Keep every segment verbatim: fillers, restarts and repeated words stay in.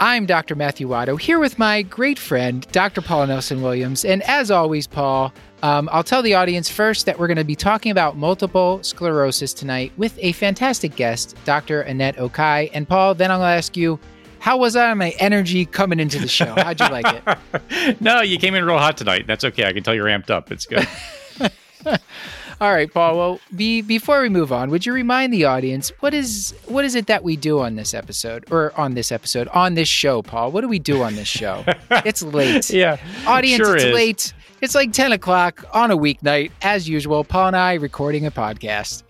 I'm Doctor Matthew Watto, here with my great friend, Doctor Paul Nelson-Williams. And as always, Paul, um, I'll tell the audience first that we're going to be talking about multiple sclerosis tonight with a fantastic guest, Doctor Annette Okai. And Paul, then I'll ask you, how was I on my energy coming into the show? How'd you like it? No, you came in real hot tonight. That's okay. I can tell you're amped up. It's good. All right, Paul. Well, be, before we move on, would you remind the audience what is what is it that we do on this episode, or on this episode, on this show, Paul? What do we do on this show? It's late. Yeah, audience, it sure it's is. late. It's like ten o'clock on a weeknight, as usual. Paul and I recording a podcast.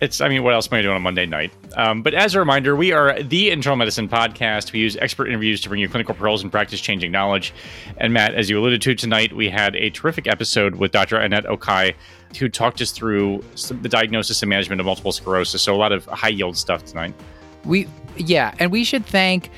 It's, I mean, what else am I doing on a Monday night? Um, but as a reminder, we are the Internal Medicine Podcast. We use expert interviews to bring you clinical pearls and practice-changing knowledge. And Matt, as you alluded to tonight, we had a terrific episode with Doctor Annette Okai, who talked us through the diagnosis and management of multiple sclerosis. So a lot of high-yield stuff tonight. We, yeah, and we should thank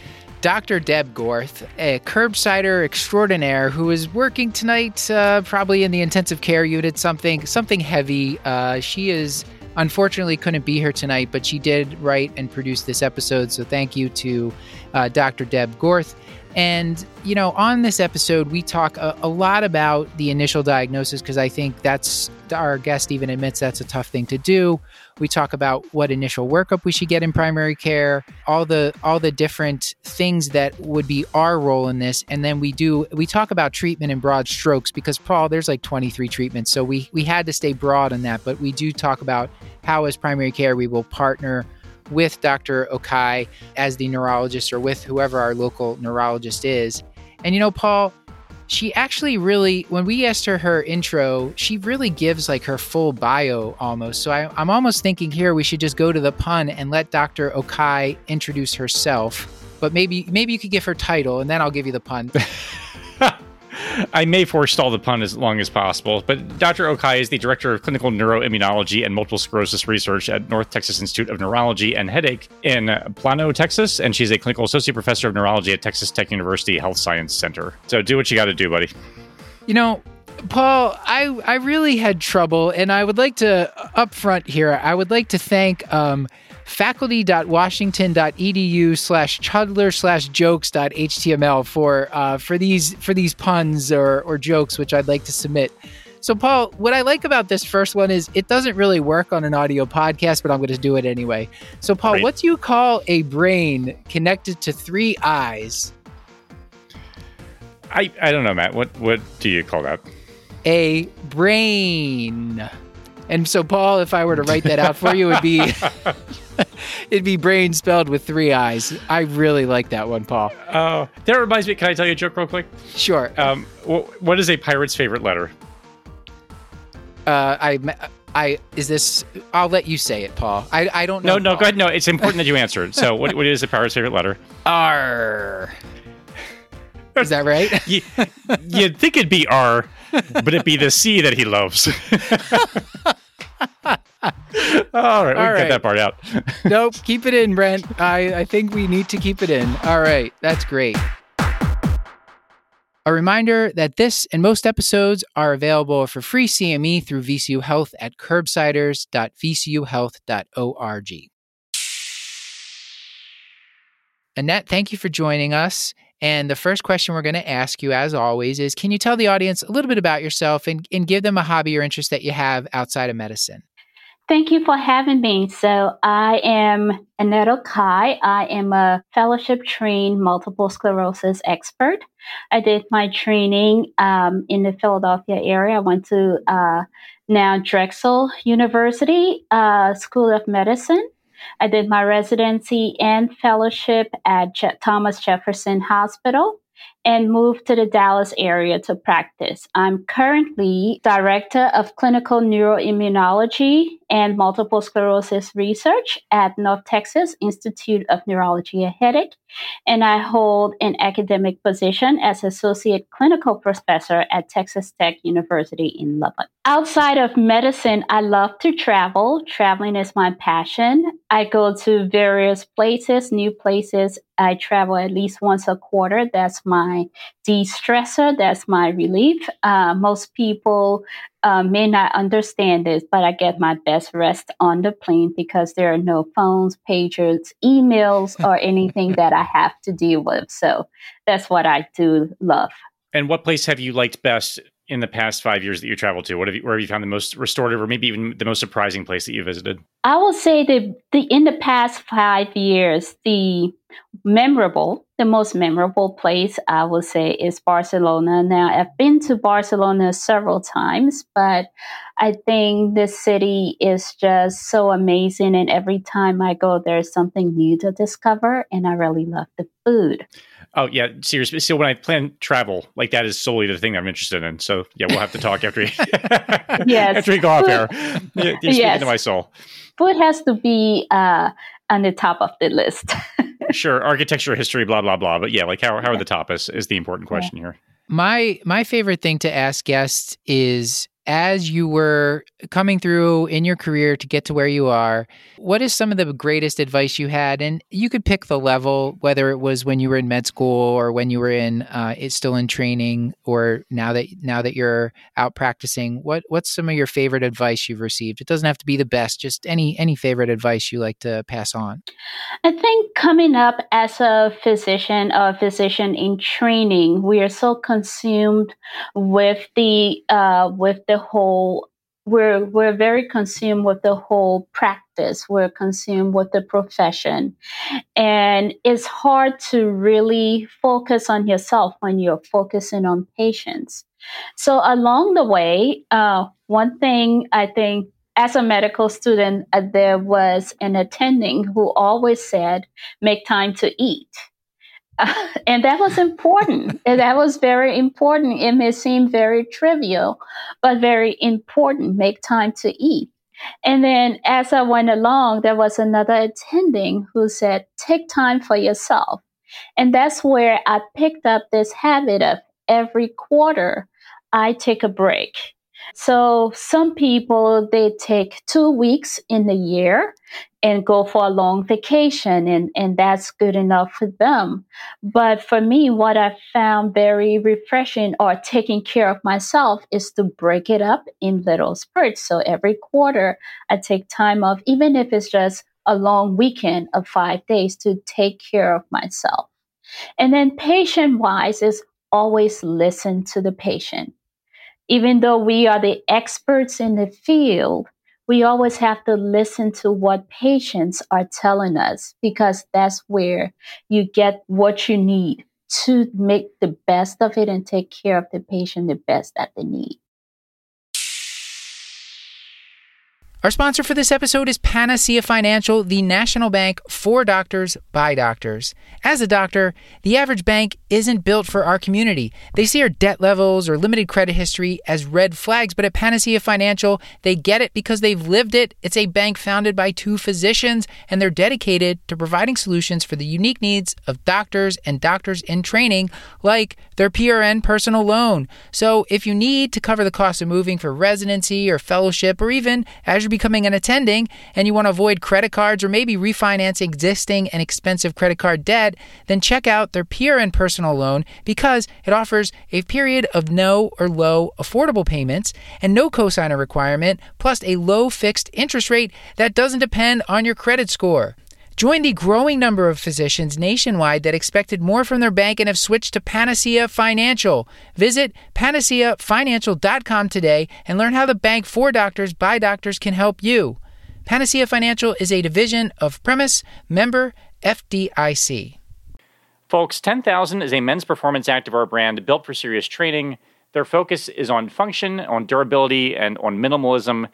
Doctor Deb Gorth, a curbsider extraordinaire who is working tonight, uh, probably in the intensive care unit, something, something heavy. Uh, she is... Unfortunately, couldn't be here tonight, but she did write and produce this episode. So thank you to uh, Doctor Deb Gorth. And, you know, on this episode, we talk a, a lot about the initial diagnosis, because I think that's, our guest even admits, that's a tough thing to do. We talk about what initial workup we should get in primary care, all the all the different things that would be our role in this. And then we do we talk about treatment in broad strokes, because, Paul, there's like twenty-three treatments. So we, we had to stay broad on that. But we do talk about how, as primary care, we will partner with Doctor Okai as the neurologist, or with whoever our local neurologist is. And, you know, Paul, she actually really, when we asked her her intro, she really gives like her full bio almost. So I, I'm almost thinking here we should just go to the pun and let Doctor Okai introduce herself. But maybe maybe you could give her title, and then I'll give you the pun. I may forestall the pun as long as possible, but Doctor Okai is the Director of Clinical Neuroimmunology and Multiple Sclerosis Research at North Texas Institute of Neurology and Headache in Plano, Texas, and she's a Clinical Associate Professor of Neurology at Texas Tech University Health Science Center. So do what you got to do, buddy. You know, Paul, I, I really had trouble, and I would like to, up front here, I would like to thank... Um, faculty.washington.edu slash chudler slash jokes.html for uh, for these for these puns or, or jokes, which I'd like to submit. So, Paul, what I like about this first one is it doesn't really work on an audio podcast, but I'm going to do it anyway. So, Paul, right. What do you call a brain connected to three eyes? I, I don't know, Matt. What what do you call that? A brain. And so, Paul, if I were to write that out for you, it'd be it'd be brain spelled with three eyes. I really like that one, Paul. Oh, uh, that reminds me. Can I tell you a joke real quick? Sure. Um, wh- what is a pirate's favorite letter? Uh, I, I is this. I'll let you say it, Paul. I, I don't know. No, no, Paul. Go ahead. No, it's important that you answer it. So, what what is a pirate's favorite letter? R. Is that right? you, you'd think it'd be R, but it'd be the C that he loves. All right, we All can right. Cut that part out. Nope, keep it in, Brent. I, I think we need to keep it in. All right, that's great. A reminder that this and most episodes are available for free C M E through V C U Health at curbsiders dot v c u health dot org. Annette, thank you for joining us. And the first question we're going to ask you, as always, is can you tell the audience a little bit about yourself and, and give them a hobby or interest that you have outside of medicine? Thank you for having me. So I am Annette Okai. I am a fellowship-trained multiple sclerosis expert. I did my training um, in the Philadelphia area. I went to uh, now Drexel University uh, School of Medicine. I did my residency and fellowship at Je- Thomas Jefferson Hospital. and moved to the Dallas area to practice. I'm currently Director of Clinical Neuroimmunology and Multiple Sclerosis Research at North Texas Institute of Neurology and Headache, and I hold an academic position as Associate Clinical Professor at Texas Tech University in Lubbock. Outside of medicine, I love to travel. Traveling is my passion. I go to various places, new places. I travel at least once a quarter. That's my de-stressor. That's my relief. Uh, most people uh, may not understand this, but I get my best rest on the plane because there are no phones, pagers, emails, or anything that I have to deal with. So that's what I do love. And what place have you liked best in the past five years that you traveled to? What have you, where have you found the most restorative or maybe even the most surprising place that you visited? I will say that the, in the past five years, the memorable, the most memorable place I will say is Barcelona. Now, I've been to Barcelona several times, but I think this city is just so amazing. And every time I go, there's something new to discover. And I really love the food. Oh, yeah. Seriously. So when I plan travel, like that is solely the thing I'm interested in. So yeah, we'll have to talk after, we, yes. after we go off air. You're speaking yes. to my soul. Food has to be uh, on the top of the list. Sure. Architecture, history, blah, blah, blah. But yeah, like how, how are the tapas is the important question yeah. here. My my favorite thing to ask guests is, as you were coming through in your career to get to where you are, what is some of the greatest advice you had? And you could pick the level, whether it was when you were in med school or when you were in uh, it's still in training, or now that now that you're out practicing. What what's some of your favorite advice you've received? It doesn't have to be the best, just any any favorite advice you like to pass on. I think coming up as a physician or a physician in training, we are so consumed with the uh, with the The whole we're we're very consumed with the whole practice. We're consumed with the profession, and it's hard to really focus on yourself when you're focusing on patients. So along the way, uh, one thing I think as a medical student, uh, there was an attending who always said, "Make time to eat." Uh, and that was important. And that was very important. It may seem very trivial, but very important. Make time to eat. And then as I went along, there was another attending who said, take time for yourself. And that's where I picked up this habit of every quarter, I take a break. So some people, they take two weeks in the year and go for a long vacation, and, and that's good enough for them. But for me, what I found very refreshing or taking care of myself is to break it up in little spurts. So every quarter, I take time off, even if it's just a long weekend of five days, to take care of myself. And then patient-wise is always listen to the patient. Even though we are the experts in the field, we always have to listen to what patients are telling us, because that's where you get what you need to make the best of it and take care of the patient the best that they need. Our sponsor for this episode is Panacea Financial, the national bank for doctors by doctors. As a doctor, the average bank isn't built for our community. They see our debt levels or limited credit history as red flags, but at Panacea Financial, they get it because they've lived it. It's a bank founded by two physicians, and they're dedicated to providing solutions for the unique needs of doctors and doctors in training, like their P R N personal loan. So if you need to cover the cost of moving for residency or fellowship, or even as you're becoming an attending and you want to avoid credit cards or maybe refinance existing and expensive credit card debt, then check out their P R N personal loan, because it offers a period of no or low affordable payments and no cosigner requirement, plus a low fixed interest rate that doesn't depend on your credit score. Join the growing number of physicians nationwide that expected more from their bank and have switched to Panacea Financial. Visit panacea financial dot com today and learn how the bank for doctors by doctors can help you. Panacea Financial is a division of Premise, member F D I C. Folks, ten thousand is a men's performance activewear brand built for serious training. Their focus is on function, on durability, and on minimalism.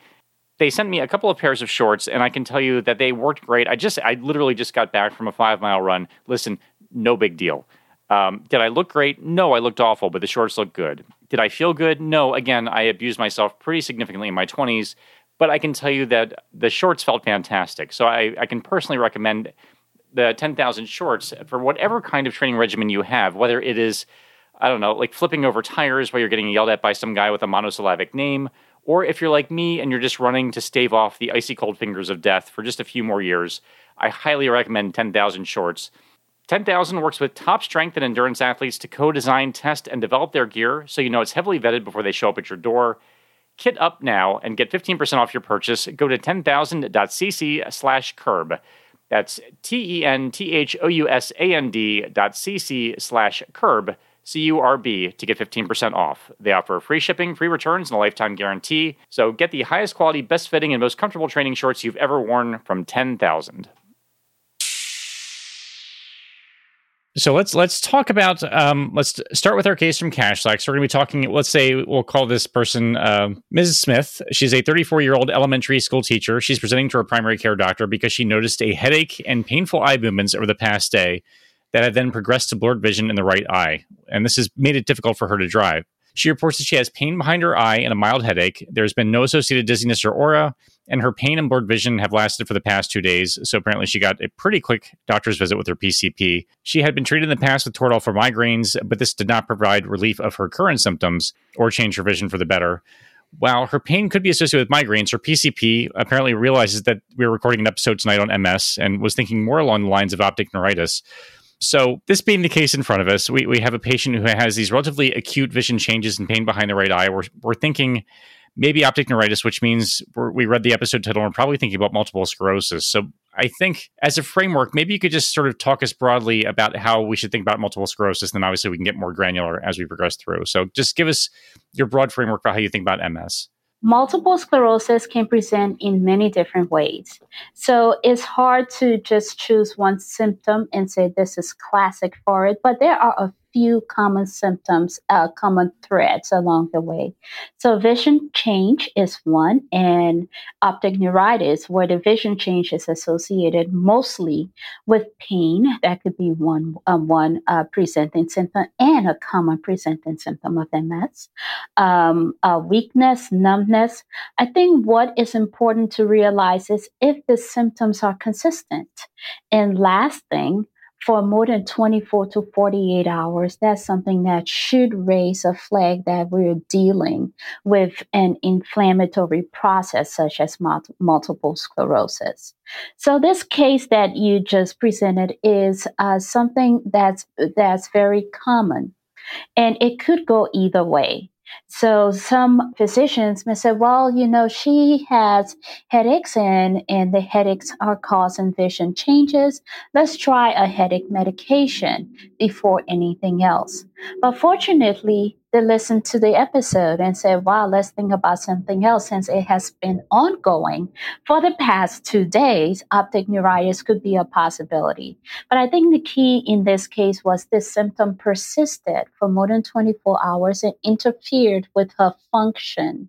They sent me a couple of pairs of shorts, and I can tell you that they worked great. I just, I literally just got back from a five-mile run. Listen, no big deal. Um, did I look great? No, I looked awful, but the shorts looked good. Did I feel good? No. Again, I abused myself pretty significantly in my twenties, but I can tell you that the shorts felt fantastic. So I, I can personally recommend the ten thousand shorts for whatever kind of training regimen you have, whether it is, I don't know, like flipping over tires while you're getting yelled at by some guy with a monosyllabic name, or if you're like me and you're just running to stave off the icy cold fingers of death for just a few more years, I highly recommend ten thousand shorts. ten thousand works with top strength and endurance athletes to co-design, test, and develop their gear so you know it's heavily vetted before they show up at your door. Kit up now and get fifteen percent off your purchase. Go to ten thousand dot c c slash curb. That's T-E-N-T-H-O-U-S-A-N-D dot C-C slash curb, C U R B, to get fifteen percent off. They offer free shipping, free returns, and a lifetime guarantee. So get the highest quality, best fitting, and most comfortable training shorts you've ever worn from ten thousand. So let's let's talk about, um, let's start with our case from Kashlak. So we're going to be talking, let's say we'll call this person uh, Missus Smith. She's a thirty-four-year-old elementary school teacher. She's presenting to her primary care doctor because she noticed a headache and painful eye movements over the past day that had then progressed to blurred vision in the right eye. And this has made it difficult for her to drive. She reports that she has pain behind her eye and a mild headache. There's been no associated dizziness or aura, and her pain and blurred vision have lasted for the past two days. So apparently she got a pretty quick doctor's visit with her P C P. She had been treated in the past with Toradol for migraines, but this did not provide relief of her current symptoms or change her vision for the better. While her pain could be associated with migraines, her P C P apparently realizes that we were recording an episode tonight on M S and was thinking more along the lines of optic neuritis. So this being the case in front of us, we, we have a patient who has these relatively acute vision changes and pain behind the right eye. We're, we're thinking maybe optic neuritis, which means we're, we read the episode title and we're probably thinking about multiple sclerosis. So I think as a framework, maybe you could just sort of talk us broadly about how we should think about multiple sclerosis. And then obviously we can get more granular as we progress through. So just give us your broad framework about how you think about M S. Multiple sclerosis can present in many different ways. So it's hard to just choose one symptom and say this is classic for it, but there are a few common symptoms, uh, common threads along the way. So vision change is one, and optic neuritis, where the vision change is associated mostly with pain. That could be one, uh, one uh, presenting symptom and a common presenting symptom of M S. Um, uh, weakness, numbness. I think what is important to realize is if the symptoms are consistent and lasting for more than twenty-four to forty-eight hours, that's something that should raise a flag that we're dealing with an inflammatory process such as multi- multiple sclerosis. So this case that you just presented is uh, something that's that's very common, and it could go either way. So some physicians may say, well, you know, she has headaches and, and the headaches are causing vision changes. Let's try a headache medication before anything else. But fortunately, they listened to the episode and said, wow, let's think about something else since it has been ongoing for the past two days. Optic neuritis could be a possibility. But I think the key in this case was this symptom persisted for more than twenty-four hours and interfered with her function.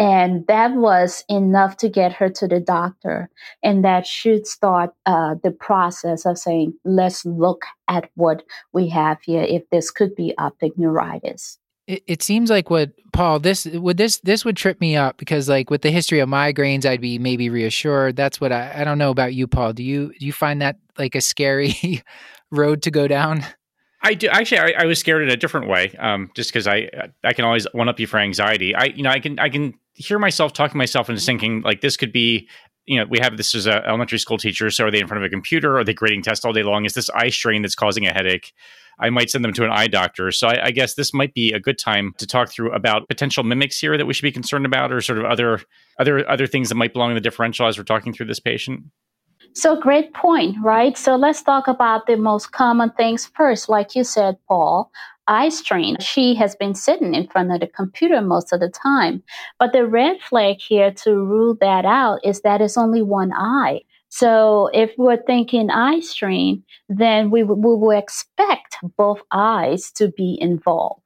And that was enough to get her to the doctor. And that should start uh, the process of saying, let's look at what we have here, if this could be optic neuritis. It, it seems like what, Paul, this would this this would trip me up because like with the history of migraines, I'd be maybe reassured. That's what I, I don't know about you, Paul. Do you, do you find that like a scary road to go down? I do actually. I, I was scared in a different way, um, just because I I can always one up you for anxiety. I you know I can I can hear myself talking myself into thinking like this could be, you know, we have this as an elementary school teacher. So are they in front of a computer? Are they grading tests all day long? Is this eye strain that's causing a headache? I might send them to an eye doctor. So I, I guess this might be a good time to talk through about potential mimics here that we should be concerned about, or sort of other other other things that might belong in the differential as we're talking through this patient. So great point, right? So let's talk about the most common things first. Like you said, Paul, eye strain. She has been sitting in front of the computer most of the time. But the red flag here to rule that out is that it's only one eye. So if we're thinking eye strain, then we, w- we will expect both eyes to be involved.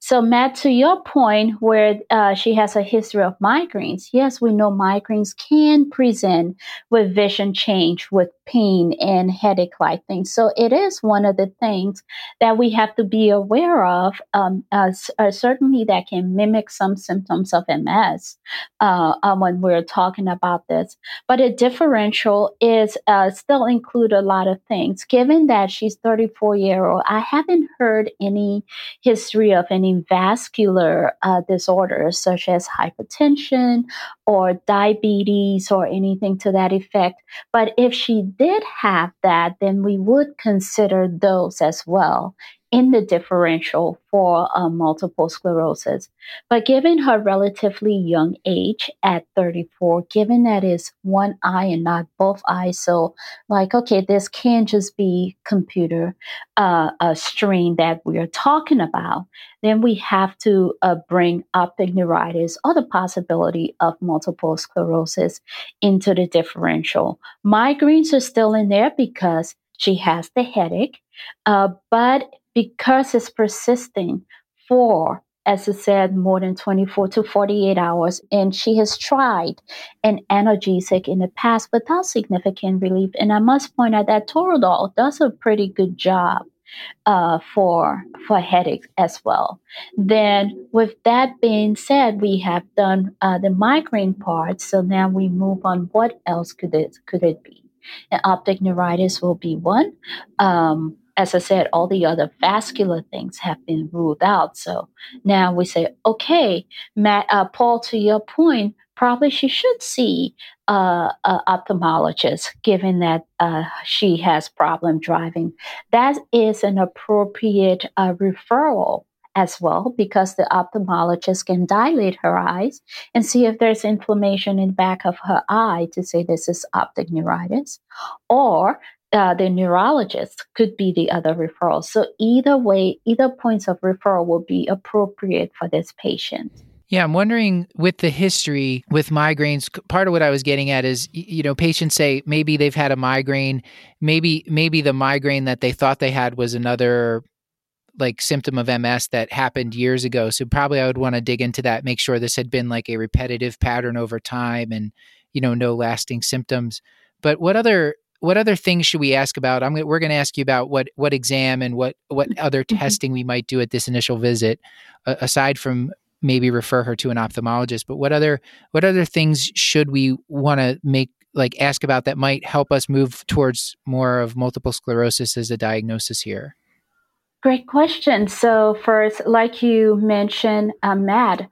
So, Matt, to your point where uh, she has a history of migraines, yes, we know migraines can present with vision change, with pain and headache-like things. So it is one of the things that we have to be aware of, um, uh, uh, certainly that can mimic some symptoms of M S uh, um, when we're talking about this. But a differential is uh, still include a lot of things. Given that she's thirty-four-year-old, I haven't heard any history of any vascular uh, disorders such as hypertension or diabetes or anything to that effect. But if she did have that, then we would consider those as well in the differential for uh, multiple sclerosis. But given her relatively young age at thirty-four, given that it's one eye and not both eyes, so like, okay, this can't just be computer uh, a strain that we are talking about, then we have to uh, bring optic neuritis or the possibility of multiple sclerosis into the differential. Migraines are still in there because she has the headache, uh, but because it's persisting for, as I said, more than twenty-four to forty-eight hours, and she has tried an analgesic in the past without significant relief. And I must point out that Toradol does a pretty good job uh, for, for headaches as well. Then with that being said, we have done uh, the migraine part, so now we move on. What else could it, could it be? And optic neuritis will be one. Um, As I said, all the other vascular things have been ruled out. So now we say, okay, Matt, uh, Paul, to your point, probably she should see uh, an ophthalmologist, given that uh, she has problem driving. That is an appropriate uh, referral as well, because the ophthalmologist can dilate her eyes and see if there's inflammation in the back of her eye to say this is optic neuritis, or Uh, the neurologist could be the other referral. So either way, either points of referral will be appropriate for this patient. Yeah, I'm wondering with the history with migraines, part of what I was getting at is, you know, patients say maybe they've had a migraine, maybe maybe the migraine that they thought they had was another like symptom of M S that happened years ago. So probably I would want to dig into that, make sure this had been like a repetitive pattern over time and, you know, no lasting symptoms. But what other What other things should we ask about? I'm gonna, we're going to ask you about what, what exam and what, what other testing we might do at this initial visit, uh, aside from maybe refer her to an ophthalmologist. But what other what other things should we want to make like ask about that might help us move towards more of multiple sclerosis as a diagnosis here? Great question. So first, like you mentioned, uh, Matt,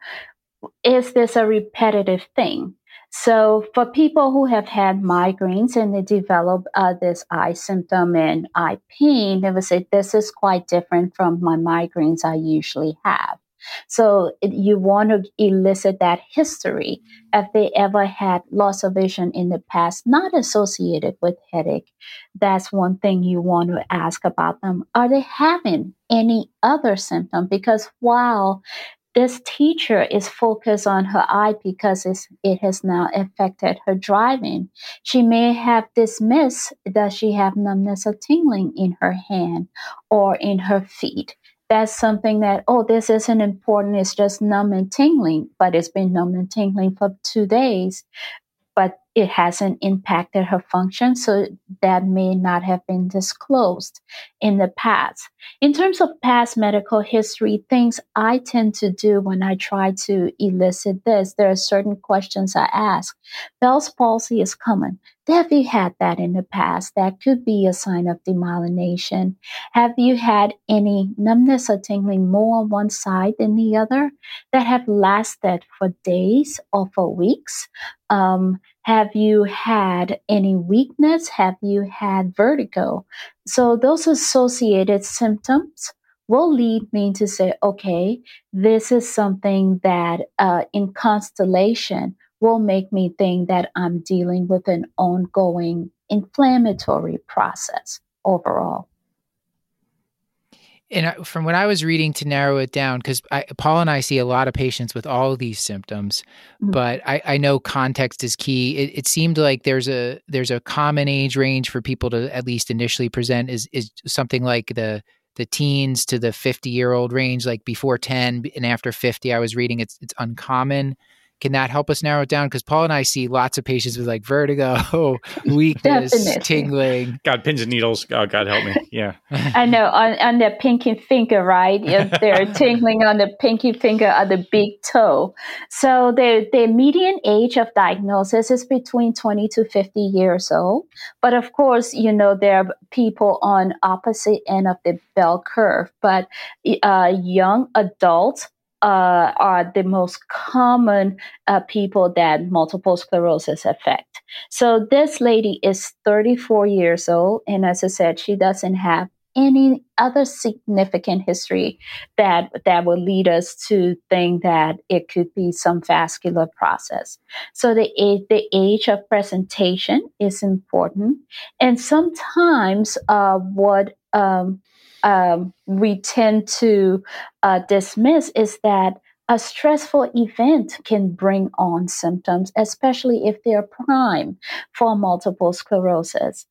is this a repetitive thing? So for people who have had migraines and they develop uh, this eye symptom and eye pain, they would say, this is quite different from my migraines I usually have. So it, you want to elicit that history. If they ever had loss of vision in the past, not associated with headache, that's one thing you want to ask about them. Are they having any other symptom? Because while this teacher is focused on her eye because it's, it has now affected her driving, she may have dismissed that she have numbness or tingling in her hand or in her feet. That's something that, oh, this isn't important. It's just numb and tingling, but it's been numb and tingling for two days, but it hasn't impacted her function, so that may not have been disclosed in the past. In terms of past medical history, things I tend to do when I try to elicit this, there are certain questions I ask. Bell's palsy is common. Have you had that in the past? That could be a sign of demyelination. Have you had any numbness or tingling more on one side than the other that have lasted for days or for weeks? Um, have you had any weakness? Have you had vertigo? So those associated symptoms will lead me to say, okay, this is something that uh, in constellation will make me think that I'm dealing with an ongoing inflammatory process overall. And from what I was reading to narrow it down, because Paul and I see a lot of patients with all of these symptoms, mm-hmm. but I, I know context is key. It, it seemed like there's a there's a common age range for people to at least initially present is is something like the the teens to the fifty-year-old range, like before ten and after fifty, I was reading it's it's uncommon. Can that help us narrow it down? Because Paul and I see lots of patients with like vertigo, weakness, Definitely. tingling. God, pins and needles. Oh, God help me. Yeah. I know. On, on the pinky finger, right? If they're tingling on the pinky finger or the big toe. So the, the median age of diagnosis is between twenty to fifty years old. But of course, you know, there are people on opposite end of the bell curve. But uh, young adults Uh, are the most common uh, people that multiple sclerosis affect. So this lady is thirty-four years old, and as I said, she doesn't have any other significant history that that would lead us to think that it could be some vascular process. So the the age of presentation is important, and sometimes uh, what um, Um, we tend to uh, dismiss is that a stressful event can bring on symptoms, especially if they're prime for multiple sclerosis.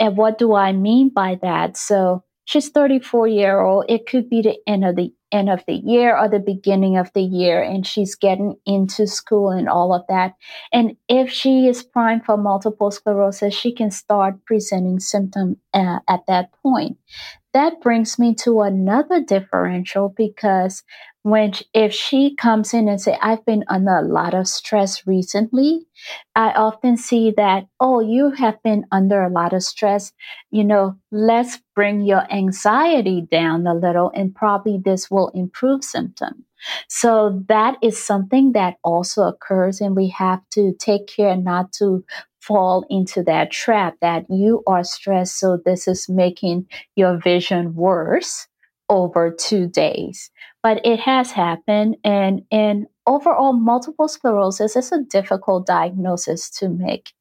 And what do I mean by that? So she's thirty-four year old. It could be the end of the end of the year or the beginning of the year, and she's getting into school and all of that. And if she is prime for multiple sclerosis, she can start presenting symptoms uh, at that point. That brings me to another differential, because when if she comes in and say, I've been under a lot of stress recently, I often see that, oh, you have been under a lot of stress. You know, let's bring your anxiety down a little, and probably this will improve symptoms. So that is something that also occurs, and we have to take care not to fall into that trap that you are stressed, so this is making your vision worse over two days. But it has happened, and and overall, multiple sclerosis is a difficult diagnosis to make.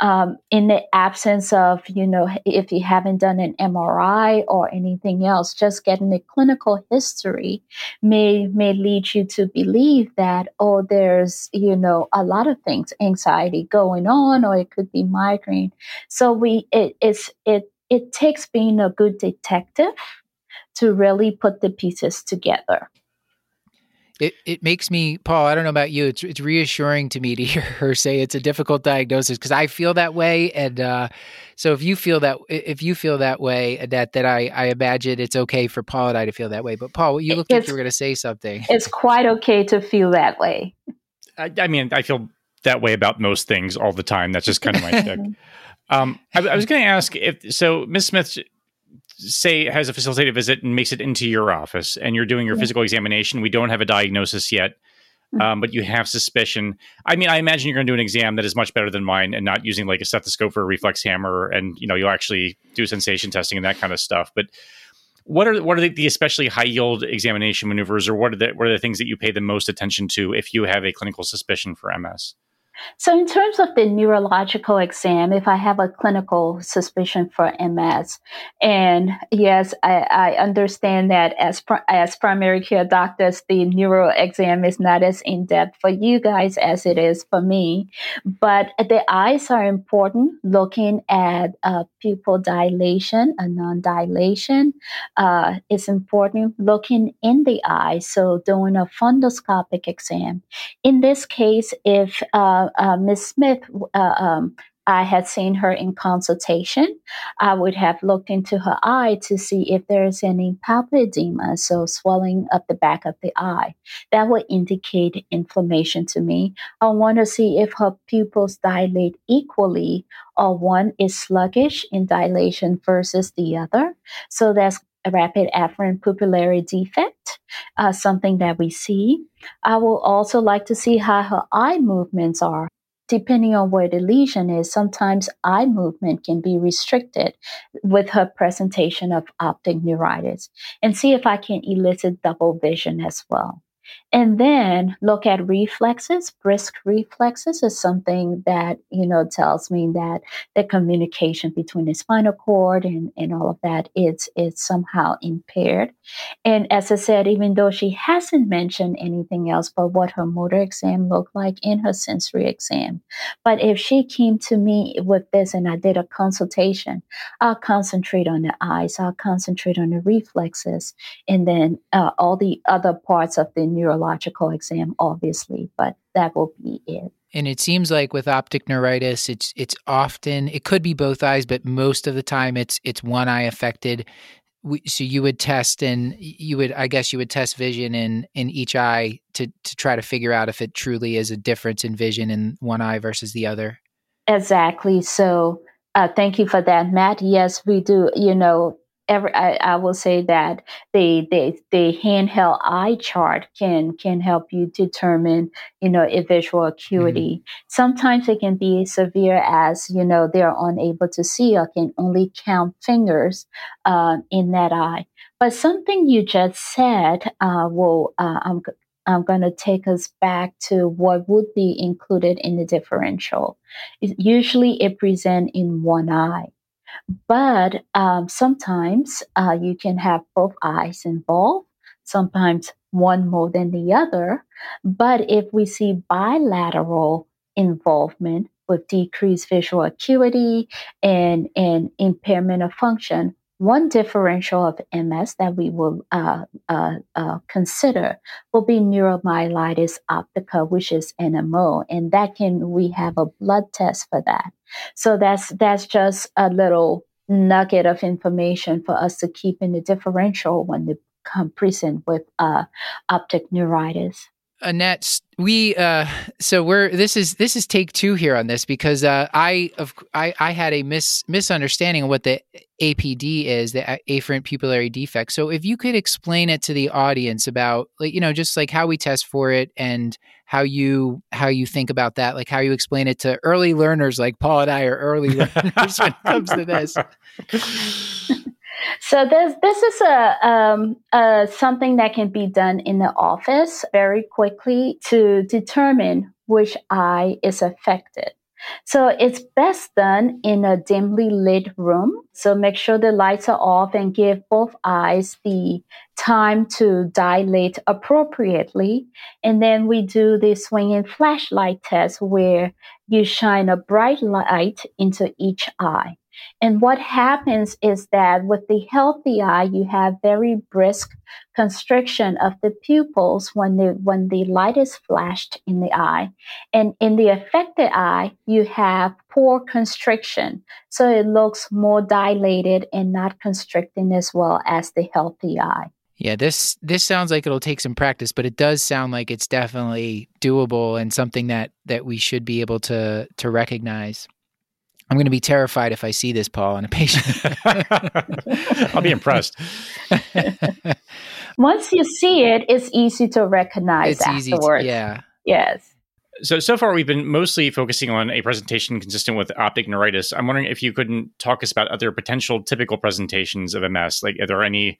Um, in the absence of, you know, if you haven't done an M R I or anything else, just getting a clinical history may may lead you to believe that, oh, there's, you know, a lot of things, anxiety going on, or it could be migraine. So we it it's, it it takes being a good detective to really put the pieces together. It it makes me, Paul, I don't know about you, it's it's reassuring to me to hear her say it's a difficult diagnosis, because I feel that way. And uh, so if you feel that if you feel that way, Annette, that I, I imagine it's okay for Paul and I to feel that way. But Paul, you looked it's, like you were going to say something. It's quite okay to feel that way. I, I mean, I feel that way about most things all the time. That's just kind of my shtick. Um, I, I was going to ask if, so Miz Smith, say, has a facilitated visit and makes it into your office, and you're doing your yeah. physical examination. We don't have a diagnosis yet, mm-hmm. um, but you have suspicion. I mean, I imagine you're going to do an exam that is much better than mine, and not using like a stethoscope or a reflex hammer, and, you know, you'll actually do sensation testing and that kind of stuff. But what are what are the, the especially high yield examination maneuvers, or what are the what are the things that you pay the most attention to if you have a clinical suspicion for M S? So in terms of the neurological exam, if I have a clinical suspicion for M S, and yes, I, I understand that as as primary care doctors, the neuro exam is not as in-depth for you guys as it is for me, but the eyes are important, looking at uh, pupil dilation, a non-dilation uh, is important, looking in the eye, so doing a fundoscopic exam. In this case, if uh, Uh, Miz Smith, uh, um, I had seen her in consultation, I would have looked into her eye to see if there is any papilledema, so swelling up the back of the eye. That would indicate inflammation to me. I want to see if her pupils dilate equally, or one is sluggish in dilation versus the other. So that's a rapid afferent pupillary defect, uh, something that we see. I will also like to see how her eye movements are. Depending on where the lesion is, sometimes eye movement can be restricted with her presentation of optic neuritis, and see if I can elicit double vision as well. And then look at reflexes. Brisk reflexes is something that, you know, tells me that the communication between the spinal cord and, and all of that is, is somehow impaired. And as I said, even though she hasn't mentioned anything else but what her motor exam looked like in her sensory exam, but if she came to me with this and I did a consultation, I'll concentrate on the eyes, I'll concentrate on the reflexes, and then uh, all the other parts of the neurological exam, obviously, but that will be it. And it seems like with optic neuritis, it's it's often, it could be both eyes, but most of the time it's it's one eye affected. We, so you would test and you would, I guess you would test vision in, in each eye to, to try to figure out if it truly is a difference in vision in one eye versus the other. Exactly. So uh, thank you for that, Matt. Yes, we do, you know, Every, I, I will say that the, the the handheld eye chart can can help you determine, you know, a visual acuity. Mm-hmm. Sometimes it can be severe as, you know, they're unable to see or can only count fingers uh, in that eye. But something you just said uh, will uh, I'm I'm going to take us back to what would be included in the differential. It, usually, it presents in one eye. But um, sometimes uh, you can have both eyes involved, sometimes one more than the other. But if we see bilateral involvement with decreased visual acuity and, and impairment of function, one differential of M S that we will uh, uh, uh, consider will be neuromyelitis optica, which is N M O, and that can we have a blood test for that. So that's that's just a little nugget of information for us to keep in the differential when they come present with uh, optic neuritis. Annette, we uh, so we're this is this is take two here on this because uh, I of I, I had a mis, misunderstanding of what the A P D is, the afferent pupillary defect. So if you could explain it to the audience about, like, you know, just like how we test for it and how you how you think about that, like how you explain it to early learners, like Paul and I are early learners when it comes to this. So this this is a, um, a something that can be done in the office very quickly to determine which eye is affected. So it's best done in a dimly lit room. So make sure the lights are off and give both eyes the time to dilate appropriately. And then we do the swinging flashlight test where you shine a bright light into each eye. And what happens is that with the healthy eye, you have very brisk constriction of the pupils when the when the light is flashed in the eye. And in the affected eye, you have poor constriction. So it looks more dilated and not constricting as well as the healthy eye. Yeah, this this sounds like it'll take some practice, but it does sound like it's definitely doable and something that, that we should be able to to recognize. I'm going to be terrified if I see this, Paul, in a patient. I'll be impressed. Once you see it, it's easy to recognize it's afterwards. Easy to, yeah. Yes. So, so far, we've been mostly focusing on a presentation consistent with optic neuritis. I'm wondering if you couldn't talk us about other potential typical presentations of M S. Like, are there any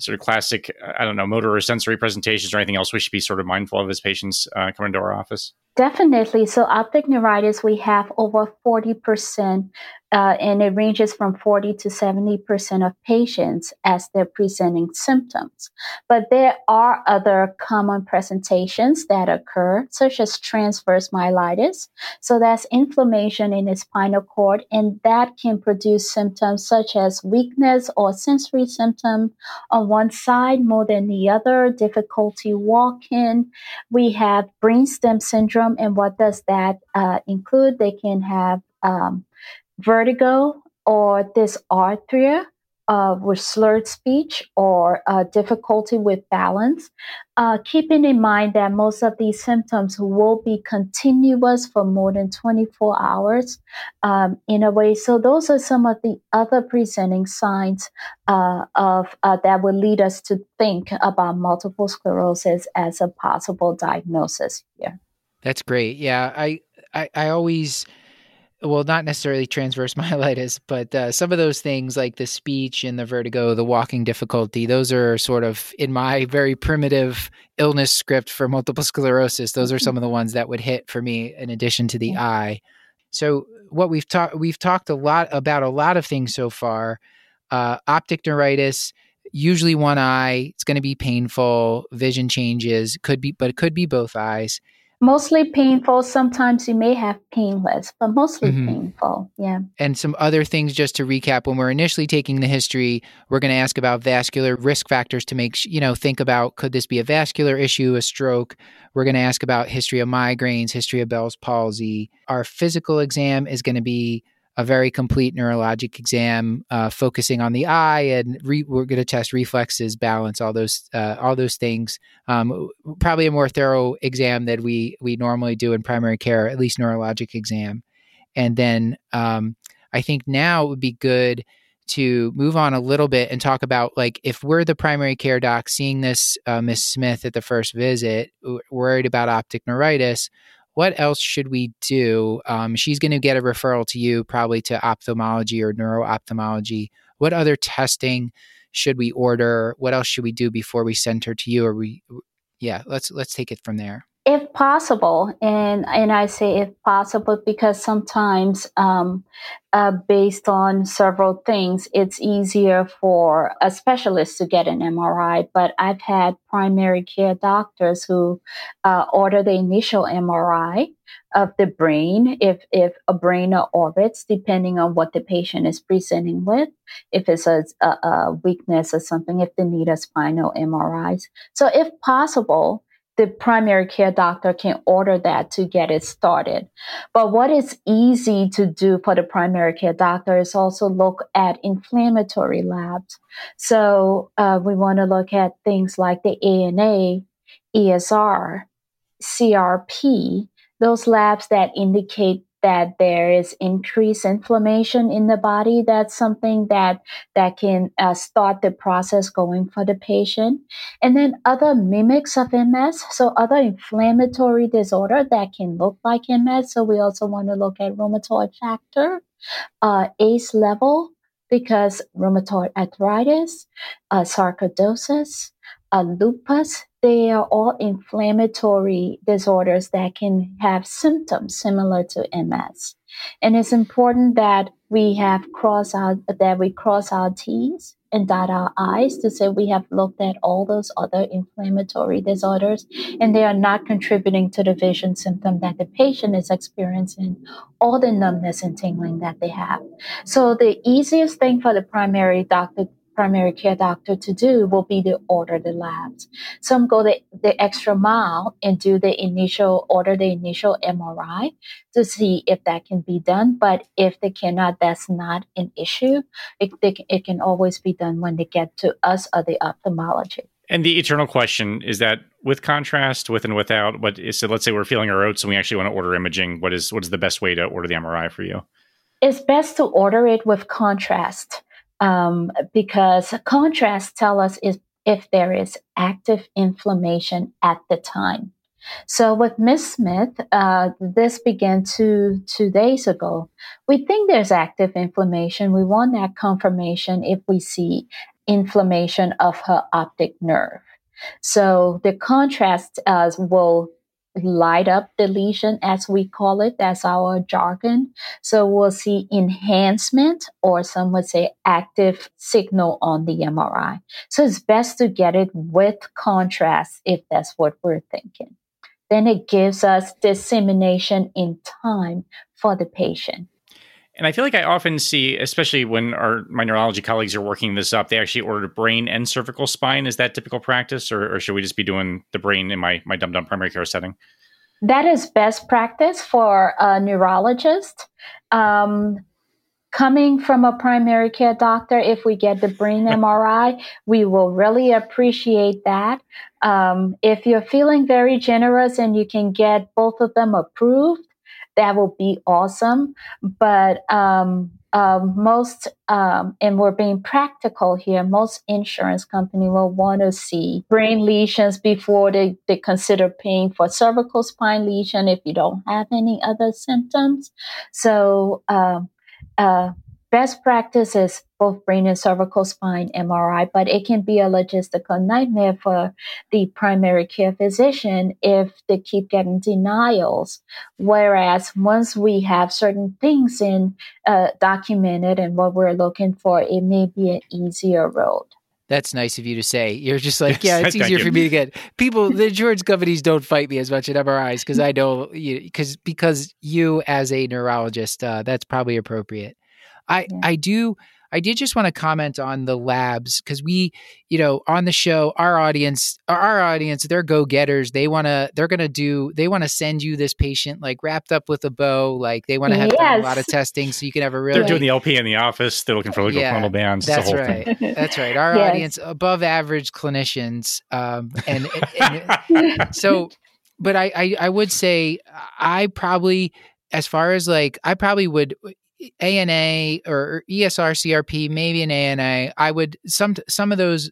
sort of classic, I don't know, motor or sensory presentations or anything else we should be sort of mindful of as patients uh, coming to our office? Definitely. So optic neuritis, we have over forty percent, uh, and it ranges from forty to seventy percent of patients as they're presenting symptoms. But there are other common presentations that occur, such as transverse myelitis. So that's inflammation in the spinal cord, and that can produce symptoms such as weakness or sensory symptom on one side more than the other, difficulty walking. We have brainstem syndrome. And what does that uh, include? They can have um, vertigo or dysarthria, uh, with slurred speech, or uh, difficulty with balance. Uh, keeping in mind that most of these symptoms will be continuous for more than twenty-four hours um, in a way. So those are some of the other presenting signs uh, of uh, that would lead us to think about multiple sclerosis as a possible diagnosis here. That's great. Yeah, I, I, I always, well, not necessarily transverse myelitis, but uh, some of those things like the speech and the vertigo, the walking difficulty, those are sort of in my very primitive illness script for multiple sclerosis. Those are some of the ones that would hit for me in addition to the eye. So what we've talked, we've talked a lot about a lot of things so far. Uh, optic neuritis, usually one eye, it's going to be painful, vision changes, could be, but it could be both eyes. Mostly painful. Sometimes you may have painless, but mostly mm-hmm. painful. Yeah. And some other things just to recap, when we're initially taking the history, we're going to ask about vascular risk factors to make, you know, think about, could this be a vascular issue, a stroke? We're going to ask about history of migraines, history of Bell's palsy. Our physical exam is going to be a very complete neurologic exam, uh, focusing on the eye, and re- we're going to test reflexes, balance, all those, uh, all those things. Um, probably a more thorough exam than we we normally do in primary care, at least neurologic exam. And then um, I think now it would be good to move on a little bit and talk about, like, if we're the primary care doc seeing this uh, Miz Smith at the first visit, worried about optic neuritis. What else should we do? Um, she's going to get a referral to you, probably to ophthalmology or neuro-ophthalmology. What other testing should we order? What else should we do before we send her to you? Or we, yeah, let's let's take it from there. If possible, and and I say if possible because sometimes, um, uh, based on several things, it's easier for a specialist to get an M R I. But I've had primary care doctors who uh, order the initial M R I of the brain, if if a brain or orbits, depending on what the patient is presenting with, if it's a, a weakness or something, if they need a spinal M R I. So if possible, the primary care doctor can order that to get it started. But what is easy to do for the primary care doctor is also look at inflammatory labs. So uh, we want to look at things like the A N A, E S R, C R P, those labs that indicate that there is increased inflammation in the body. That's something that that can uh, start the process going for the patient. And then other mimics of M S, so other inflammatory disorder that can look like M S. So we also want to look at rheumatoid factor, uh, A C E level, because rheumatoid arthritis, uh, sarcoidosis, uh, lupus. They are all inflammatory disorders that can have symptoms similar to M S. And it's important that we have cross out, that we cross our T's and dot our I's to say we have looked at all those other inflammatory disorders and they are not contributing to the vision symptom that the patient is experiencing or the numbness and tingling that they have. So the easiest thing for the primary doctor primary care doctor to do will be to order the labs. Some go the, the extra mile and do the initial, order the initial M R I to see if that can be done. But if they cannot, that's not an issue. It, they, it can always be done when they get to us or the ophthalmologist. And the eternal question is that with contrast, with and without, what is, so let's say we're feeling our oats and we actually want to order imaging. What is, what is the best way to order the M R I for you? It's best to order it with contrast. Um, because contrast tell us is if there is active inflammation at the time. So with Miz Smith, uh, this began two, two days ago. We think there's active inflammation. We want that confirmation if we see inflammation of her optic nerve. So the contrast uh, will light up the lesion, as we call it. That's our jargon. So we'll see enhancement, or some would say active signal on the M R I. So it's best to get it with contrast if that's what we're thinking. Then it gives us dissemination in time for the patient. And I feel like I often see, especially when our my neurology colleagues are working this up, they actually order brain and cervical spine. Is that typical practice, or, or should we just be doing the brain in my my dumb dumb primary care setting? That is best practice for a neurologist. Um, Coming from a primary care doctor, if we get the brain M R I, we will really appreciate that. Um, if you're feeling very generous and you can get both of them approved, that will be awesome. But um, um, most, um, and we're being practical here, most insurance company will want to see brain lesions before they, they consider paying for cervical spine lesion if you don't have any other symptoms. So um, uh, best practice is both brain and cervical spine M R I, but it can be a logistical nightmare for the primary care physician if they keep getting denials. Whereas once we have certain things in uh, documented and what we're looking for, it may be an easier road. That's nice of you to say. You're just like, yes, yeah, it's easier for me to get people. The insurance companies don't fight me as much at M R Is because I know you, because because you as a neurologist, uh, that's probably appropriate. I yeah. I do. I did just want to comment on the labs because we, you know, on the show, our audience, our audience, they're go-getters. They want to, they're going to do, they want to send you this patient like wrapped up with a bow. Like they want to have yes. a lot of testing so you can have a real. They're doing the L P in the office. They're looking for legal yeah, frontal bands. That's whole right. Thing. That's right. Our yes. audience, above average clinicians. Um, and, and, and so, but I, I, I would say I probably, as far as like, I probably would, A N A or E S R C R P, maybe an A N A. I would some some of those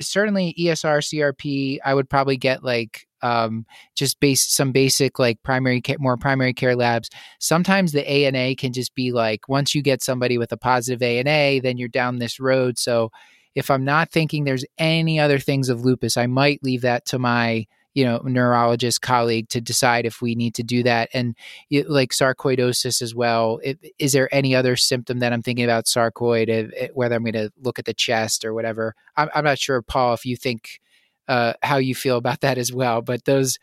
certainly E S R C R P. I would probably get like um, just base some basic like primary care, more primary care labs. Sometimes the A N A can just be like once you get somebody with a positive A N A, then you're down this road. So if I'm not thinking there's any other things of lupus, I might leave that to my you know, neurologist colleague to decide if we need to do that. And it, like sarcoidosis as well. It, is there any other symptom that I'm thinking about sarcoid, it, it, whether I'm going to look at the chest or whatever? I'm, I'm not sure, Paul, if you think uh, how you feel about that as well. But those,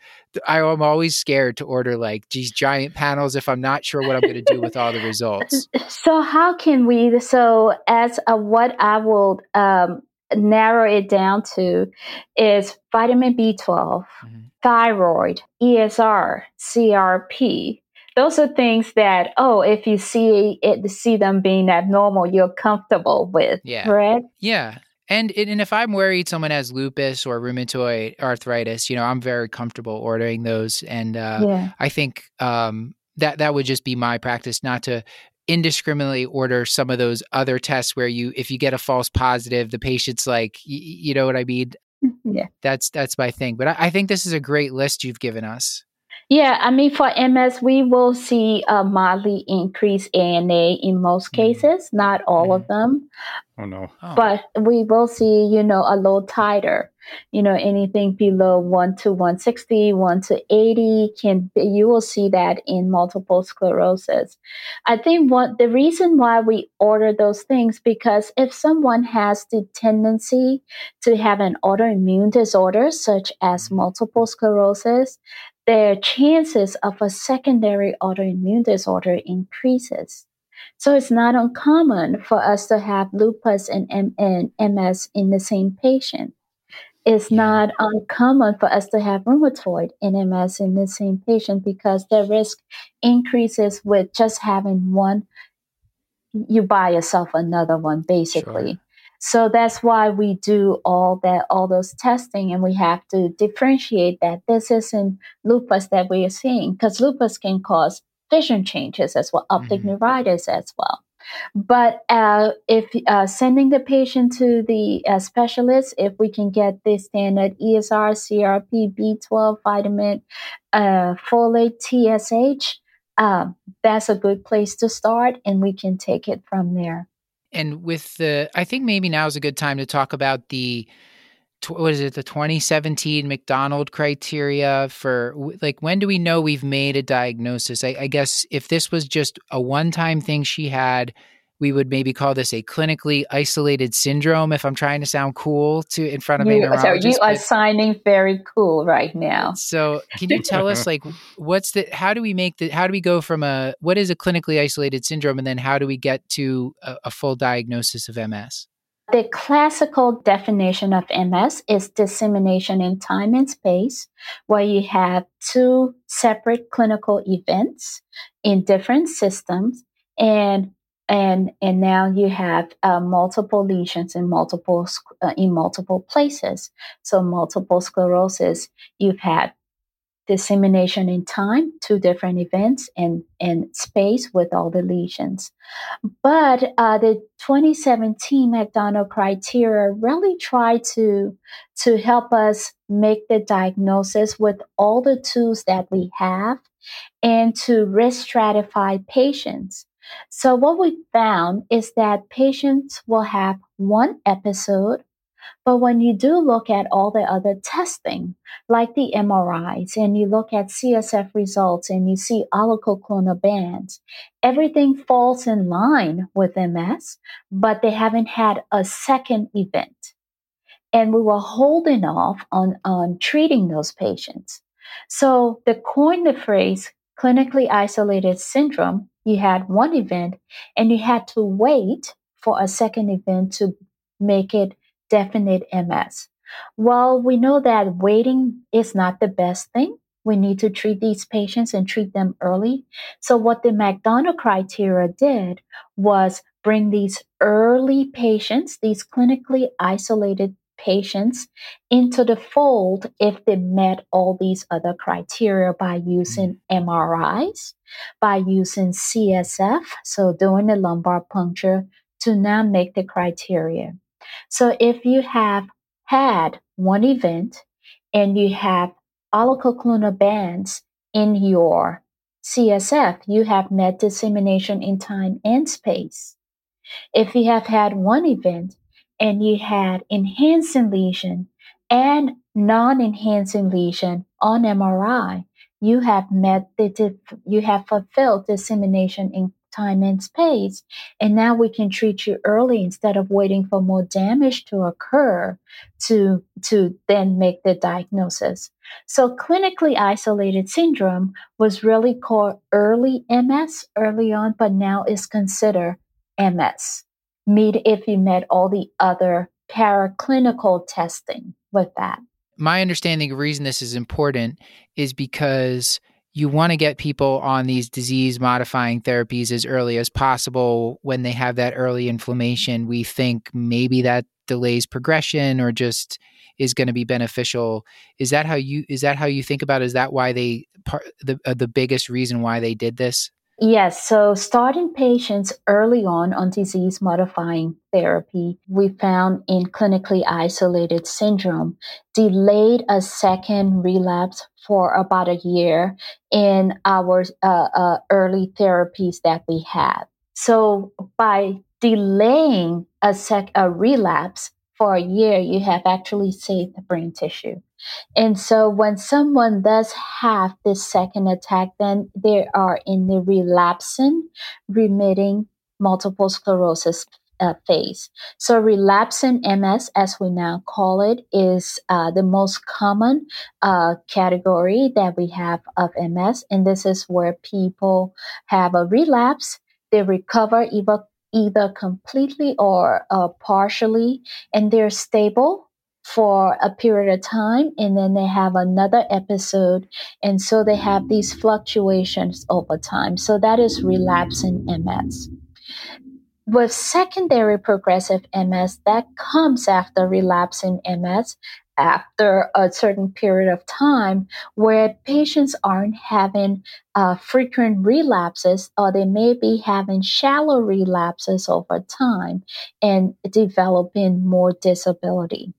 I, I'm always scared to order like these giant panels if I'm not sure what I'm going to do with all the results. So how can we, so as a, what I will, um, narrow it down to is vitamin B twelve, mm-hmm. thyroid, E S R, C R P. Those are things that, oh, if you see it, see them being abnormal, you're comfortable with, yeah. correct? Yeah. And and if I'm worried someone has lupus or rheumatoid arthritis, you know, I'm very comfortable ordering those. And uh, yeah. I think um, that that would just be my practice, not to indiscriminately order some of those other tests where you, if you get a false positive, the patient's like, y- you know what I mean? Yeah. That's, that's my thing. But I, I think this is a great list you've given us. Yeah. I mean, for M S, we will see a mildly increased A N A in most cases, not all of them. Oh, no. Oh. But we will see, you know, a low titer. You know, anything below one to one sixty, one to eighty, can be, you will see that in multiple sclerosis. I think what the reason why we order those things, because if someone has the tendency to have an autoimmune disorder, such as multiple sclerosis, their chances of a secondary autoimmune disorder increases. So it's not uncommon for us to have lupus and, M- and M S in the same patient. It's not uncommon for us to have rheumatoid and M S in the same patient because the risk increases with just having one. You buy yourself another one, basically. Sure. So that's why we do all that, all those testing, and we have to differentiate that this isn't lupus that we are seeing because lupus can cause vision changes as well, optic mm-hmm. neuritis as well. But uh, if uh, sending the patient to the uh, specialist, if we can get the standard E S R, C R P, B twelve, vitamin, uh, folate, T S H, uh, that's a good place to start, and we can take it from there. And with the, I think maybe now is a good time to talk about the, what is it, the twenty seventeen McDonald criteria for, like, when do we know we've made a diagnosis? I, I guess if this was just a one-time thing she had, we would maybe call this a clinically isolated syndrome, if I'm trying to sound cool to in front of you, a neurologist. So you are but, sounding very cool right now. So can you tell us, like, what's the, how do we make the, how do we go from a, what is a clinically isolated syndrome, and then how do we get to a, a full diagnosis of M S? The classical definition of M S is dissemination in time and space, where you have two separate clinical events in different systems, and and and now you have uh, multiple lesions in multiple uh, in multiple places. So multiple sclerosis, you've had dissemination in time, two different events, and, and space with all the lesions. But uh, the twenty seventeen McDonald criteria really tried to, to help us make the diagnosis with all the tools that we have and to risk stratify patients. So what we found is that patients will have one episode. But when you do look at all the other testing, like the M R Is, and you look at C S F results and you see oligoclonal bands, everything falls in line with M S, but they haven't had a second event. And we were holding off on, on treating those patients. So they coined the phrase clinically isolated syndrome. You had one event and you had to wait for a second event to make it definite M S. Well, we know that waiting is not the best thing. We need to treat these patients and treat them early. So what the McDonald criteria did was bring these early patients, these clinically isolated patients, into the fold if they met all these other criteria by using M R Is, by using C S F, so doing a lumbar puncture to now make the criteria. So if you have had one event and you have oligoclonal bands in your C S F, you have met dissemination in time and space. If you have had one event and you had enhancing lesion and non-enhancing lesion on M R I, you have met the dif- you have fulfilled dissemination in time and space, and now we can treat you early instead of waiting for more damage to occur to, to then make the diagnosis. So clinically isolated syndrome was really called early M S early on, but now is considered M S. Meet if you met all the other paraclinical testing with that. My understanding of reason this is important is because you want to get people on these disease-modifying therapies as early as possible. When they have that early inflammation, we think maybe that delays progression or just is going to be beneficial. Is that how you is that how you think about it? Is that why they the uh, the biggest reason why they did this? Yes. So starting patients early on on disease-modifying therapy, we found in clinically isolated syndrome, delayed a second relapse for about a year in our uh, uh, early therapies that we had. So by delaying a, sec- a relapse for a year, you have actually saved the brain tissue. And so when someone does have this second attack, then they are in the relapsing, remitting multiple sclerosis uh, phase. So relapsing M S, as we now call it, is uh, the most common uh, category that we have of M S. And this is where people have a relapse, they recover either, either completely or uh, partially, and they're stable for a period of time, and then they have another episode, and so they have these fluctuations over time. So that is relapsing M S. With secondary progressive M S, that comes after relapsing M S, after a certain period of time where patients aren't having uh, frequent relapses, or they may be having shallow relapses over time and developing more disability.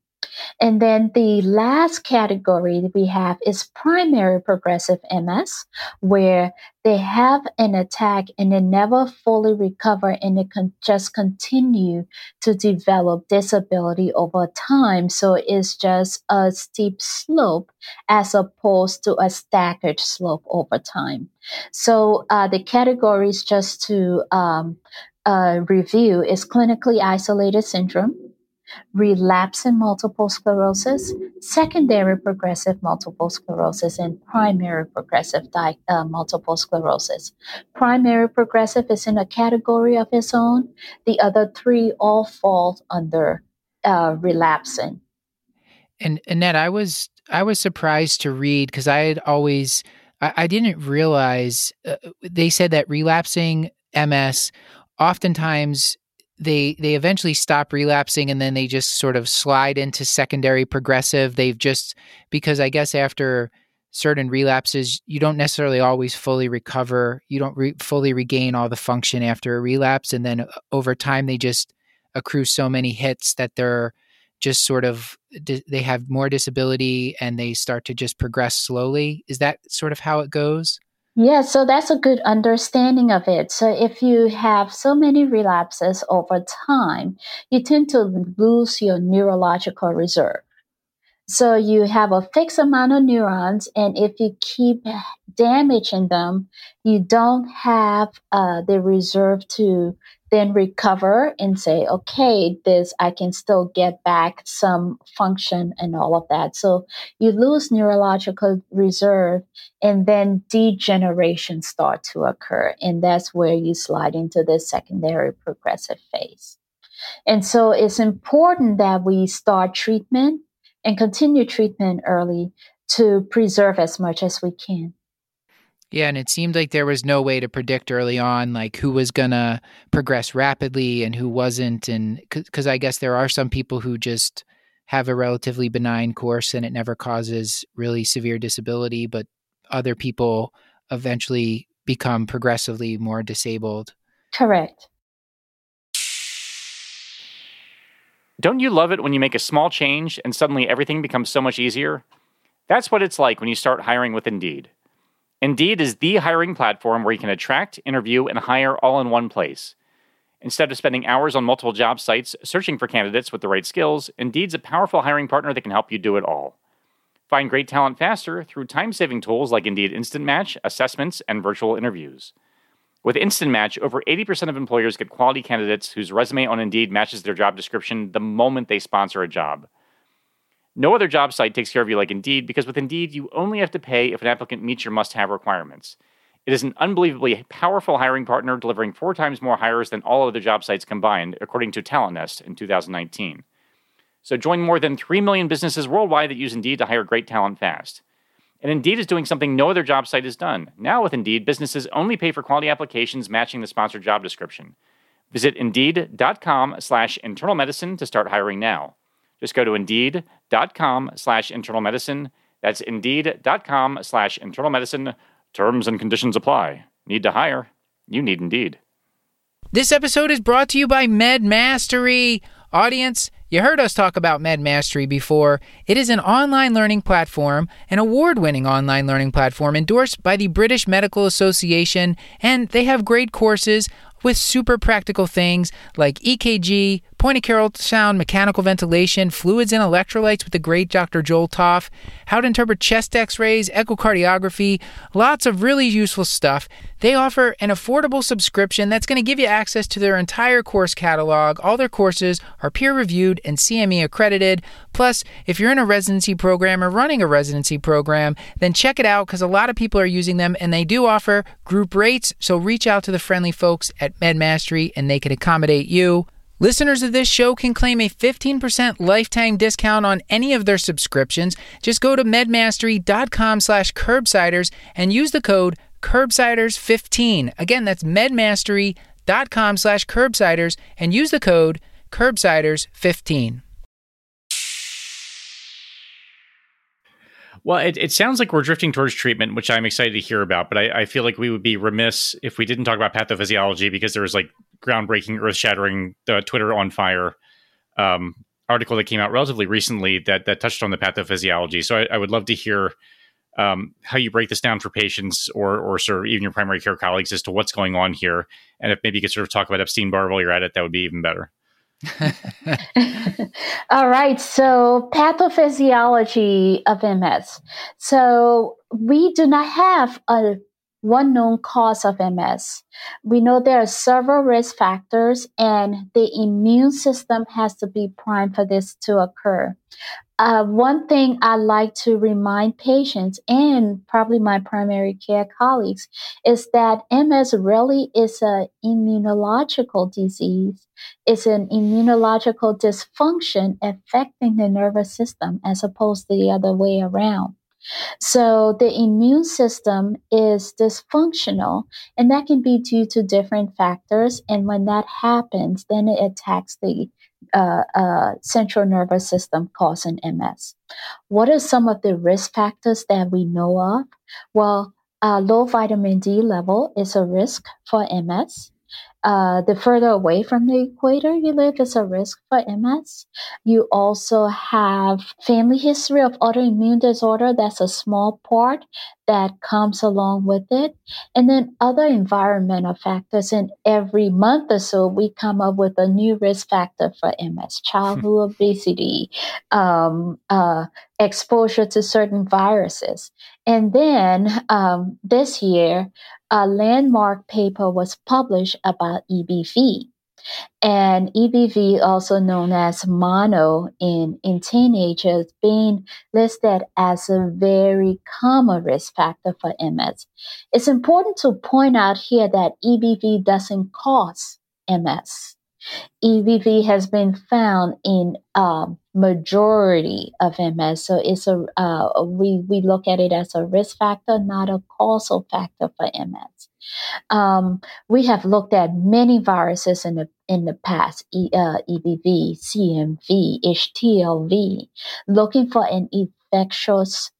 And then the last category that we have is primary progressive M S, where they have an attack and they never fully recover, and they can just continue to develop disability over time. So it's just a steep slope as opposed to a staggered slope over time. So uh, the categories, just to um, uh, review, is clinically isolated syndrome, relapsing multiple sclerosis, secondary progressive multiple sclerosis, and primary progressive di- uh, multiple sclerosis. Primary progressive is in a category of its own. The other three all fall under uh, relapsing. And Annette, I was I was surprised to read, because I had always I, I didn't realize uh, they said that relapsing M S oftentimes, They they eventually stop relapsing, and then they just sort of slide into secondary progressive. They've just, because I guess after certain relapses, you don't necessarily always fully recover. You don't re- fully regain all the function after a relapse. And then over time, they just accrue so many hits that they're just sort of, they have more disability and they start to just progress slowly. Is that sort of how it goes? Yeah, so that's a good understanding of it. So if you have so many relapses over time, you tend to lose your neurological reserve. So you have a fixed amount of neurons, and if you keep damaging them, you don't have uh, the reserve to then recover and say, okay, this, I can still get back some function and all of that. So you lose neurological reserve, and then degeneration start to occur. And that's where you slide into the secondary progressive phase. And so it's important that we start treatment and continue treatment early to preserve as much as we can. Yeah, and it seemed like there was no way to predict early on, like who was going to progress rapidly and who wasn't. And because I guess there are some people who just have a relatively benign course and it never causes really severe disability, but other people eventually become progressively more disabled. Correct. Don't you love it when you make a small change and suddenly everything becomes so much easier? That's what it's like when you start hiring with Indeed. Indeed is the hiring platform where you can attract, interview, and hire all in one place. Instead of spending hours on multiple job sites searching for candidates with the right skills, Indeed's a powerful hiring partner that can help you do it all. Find great talent faster through time-saving tools like Indeed Instant Match, assessments, and virtual interviews. With Instant Match, over eighty percent of employers get quality candidates whose resume on Indeed matches their job description the moment they sponsor a job. No other job site takes care of you like Indeed, because with Indeed, you only have to pay if an applicant meets your must-have requirements. It is an unbelievably powerful hiring partner, delivering four times more hires than all other job sites combined, according to Talent Nest in two thousand nineteen. So join more than three million businesses worldwide that use Indeed to hire great talent fast. And Indeed is doing something no other job site has done. Now with Indeed, businesses only pay for quality applications matching the sponsored job description. Visit Indeed.com slash internal medicine to start hiring now. Just go to Indeed.com slash internal medicine. That's Indeed.com slash internal medicine. Terms and conditions apply. Need to hire? You need Indeed. This episode is brought to you by Medmastery. Audience, you heard us talk about Medmastery before. It is an online learning platform, an award-winning online learning platform endorsed by the British Medical Association, and they have great courses with super practical things like E K G, point-of-care ultrasound, mechanical ventilation, fluids and electrolytes with the great Doctor Joel Toff, how to interpret chest x-rays, echocardiography, lots of really useful stuff. They offer an affordable subscription that's going to give you access to their entire course catalog. All their courses are peer-reviewed and C M E accredited. Plus, if you're in a residency program or running a residency program, then check it out, because a lot of people are using them, and they do offer group rates, so reach out to the friendly folks at Medmastery and they can accommodate you. Listeners of this show can claim a fifteen percent lifetime discount on any of their subscriptions. Just go to medmastery.com slash curbsiders and use the code curbsiders fifteen. Again, that's medmastery.com slash curbsiders and use the code curbsiders fifteen. Well, it, it sounds like we're drifting towards treatment, which I'm excited to hear about, but I, I feel like we would be remiss if we didn't talk about pathophysiology, because there was like groundbreaking, earth-shattering, uh, Twitter on fire um, article that came out relatively recently that that touched on the pathophysiology. So I, I would love to hear um, how you break this down for patients or or sort of even your primary care colleagues as to what's going on here. And if maybe you could sort of talk about Epstein-Barr while you're at it, that would be even better. All right. So pathophysiology of M S. So we do not have a one known cause of M S. We know there are several risk factors, and the immune system has to be primed for this to occur. Uh, one thing I like to remind patients and probably my primary care colleagues is that M S really is an immunological disease. It's an immunological dysfunction affecting the nervous system as opposed to the other way around. So the immune system is dysfunctional, and that can be due to different factors. And when that happens, then it attacks the uh, uh, central nervous system, causing M S. What are some of the risk factors that we know of? Well, uh, low vitamin D level is a risk for M S. Uh, the further away from the equator you live is a risk for M S. You also have family history of autoimmune disorder. That's a small part that comes along with it. And then other environmental factors. And every month or so, we come up with a new risk factor for M S. Childhood obesity, um, uh, exposure to certain viruses. And then um, this year, a landmark paper was published about E B V. And E B V, also known as mono in, in teenagers, being listed as a very common risk factor for M S. It's important to point out here that E B V doesn't cause M S. E B V has been found in um, majority of M S, so it's a uh, we we look at it as a risk factor, not a causal factor for M S. Um, we have looked at many viruses in the in the past: e, uh, E B V, C M V, H T L V, looking for an infectious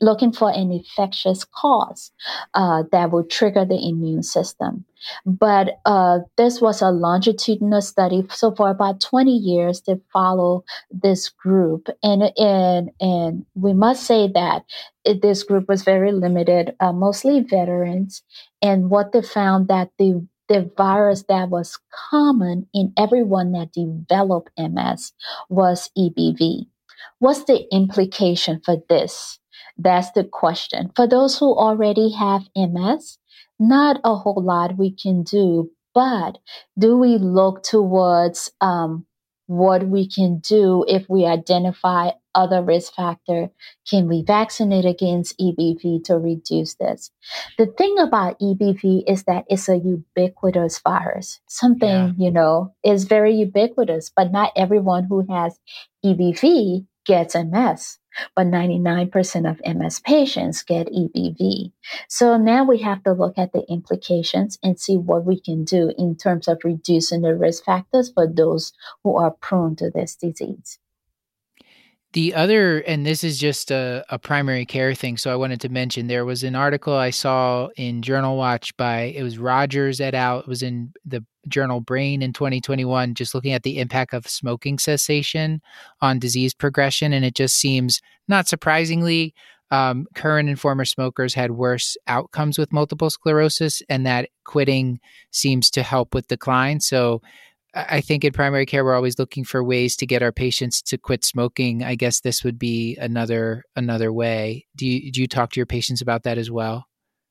looking for an infectious cause uh, that will trigger the immune system. But uh, this was a longitudinal study. So for about twenty years, they follow this group. And and, and we must say that this group was very limited, uh, mostly veterans. And what they found that the The virus that was common in everyone that developed M S was E B V. What's the implication for this? That's the question. For those who already have M S, not a whole lot we can do, but do we look towards um, what we can do if we identify other risk factor? Can we vaccinate against E B V to reduce this? The thing about E B V is that it's a ubiquitous virus. Something, yeah. you know, is very ubiquitous, but not everyone who has E B V gets M S. But ninety-nine percent of M S patients get E B V. So now we have to look at the implications and see what we can do in terms of reducing the risk factors for those who are prone to this disease. The other, and this is just a, a primary care thing, so I wanted to mention, there was an article I saw in Journal Watch by, it was Rogers et al., it was in the journal Brain in twenty twenty-one, just looking at the impact of smoking cessation on disease progression, and it just seems, not surprisingly, um, current and former smokers had worse outcomes with multiple sclerosis, and that quitting seems to help with decline, so I think in primary care, we're always looking for ways to get our patients to quit smoking. I guess this would be another another way. Do you, do you talk to your patients about that as well?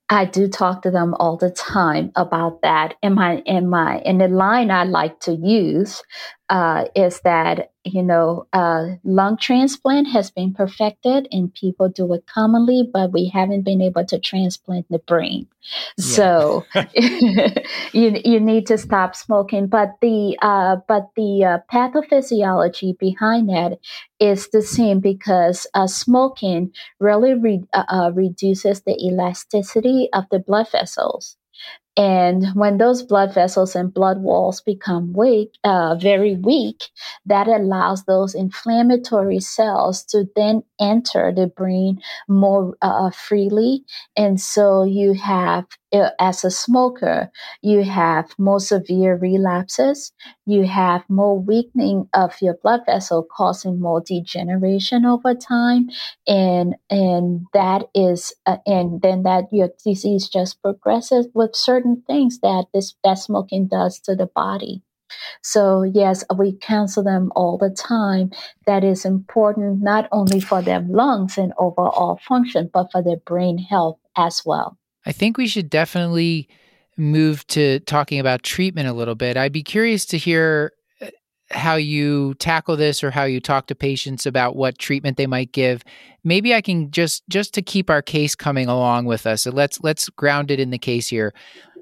I do talk to them all the time about that. And my, and my, and the line I like to use uh, is that, you know, uh, lung transplant has been perfected and people do it commonly, but we haven't been able to transplant the brain. Yeah. So you you need to stop smoking. But the uh, but the uh, pathophysiology behind that is the same, because uh, smoking really re- uh, uh, reduces the elasticity of the blood vessels. And when those blood vessels and blood walls become weak, uh, very weak, that allows those inflammatory cells to then enter the brain more uh, freely. And so you have, as a smoker, you have more severe relapses, you have more weakening of your blood vessel, causing more degeneration over time, and and that is, uh, and then that your disease just progresses with certain things that this that smoking does to the body. So yes, we counsel them all the time. That is important not only for their lungs and overall function, but for their brain health as well. I think we should definitely move to talking about treatment a little bit. I'd be curious to hear how you tackle this or how you talk to patients about what treatment they might give. Maybe I can just just to keep our case coming along with us. So let's let's ground it in the case here.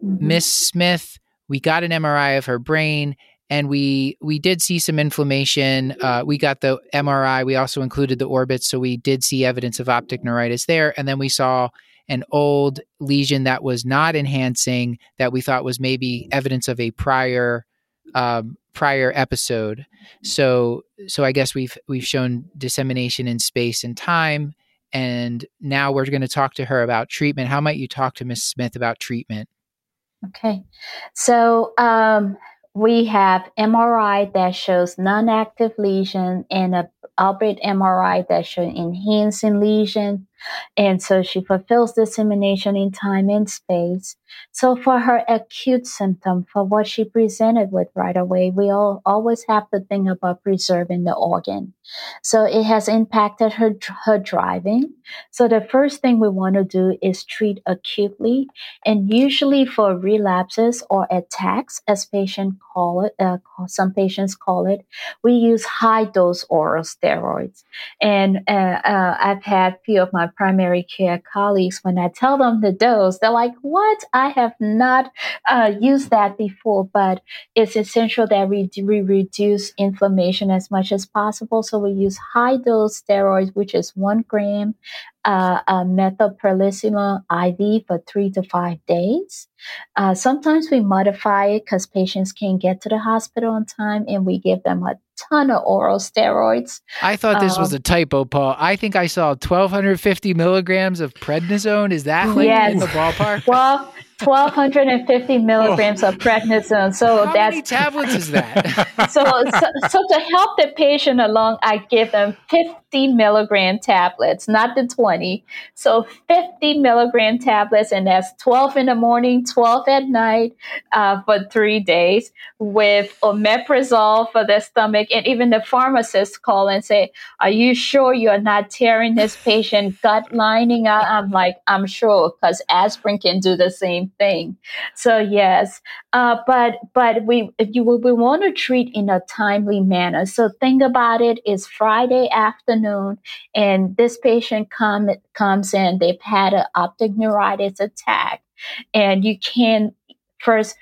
Miss Smith, we got an M R I of her brain And we we did see some inflammation. Uh, we got the M R I. We also included the orbits. So we did see evidence of optic neuritis there. And then we saw an old lesion that was not enhancing that we thought was maybe evidence of a prior um, prior episode. So so I guess we've we've shown dissemination in space and time. And now we're going to talk to her about treatment. How might you talk to Miz Smith about treatment? Okay. So um, we have M R I that shows non-active lesion and a Albert M R I that shows enhancing lesion. And so she fulfills dissemination in time and space. So for her acute symptom, for what she presented with right away, we all always have to think about preserving the organ. So it has impacted her, her driving. So the first thing we want to do is treat acutely. And usually for relapses or attacks, as patients call it, uh, some patients call it, we use high dose oral steroids. And uh, uh, I've had a few of my primary care colleagues, when I tell them the dose, they're like, what? I have not uh, used that before, but it's essential that we, we reduce inflammation as much as possible. So we use high dose steroids, which is one gram uh, uh, methylprednisolone I V for three to five days. Uh, sometimes we modify it because patients can't get to the hospital in time, and we give them a ton of oral steroids. I thought this um, was a typo, Paul. I think I saw twelve fifty milligrams of prednisone. Is that like yes. in the ballpark? Well, twelve fifty milligrams oh. of prednisone. So How that's, many tablets is that? so, so, so to help the patient along, I give them fifty milligram tablets, not the twenty. So fifty milligram tablets, and that's twelve in the morning, twelve at night uh, for three days with omeprazole for the stomach. And even the pharmacists call and say, are you sure you're not tearing this patient gut lining out? I'm like, I'm sure, because aspirin can do the same thing. So yes, uh, but but we you we want to treat in a timely manner. So think about it. It's Friday afternoon, and this patient come comes in. They've had an optic neuritis attack, and you can first.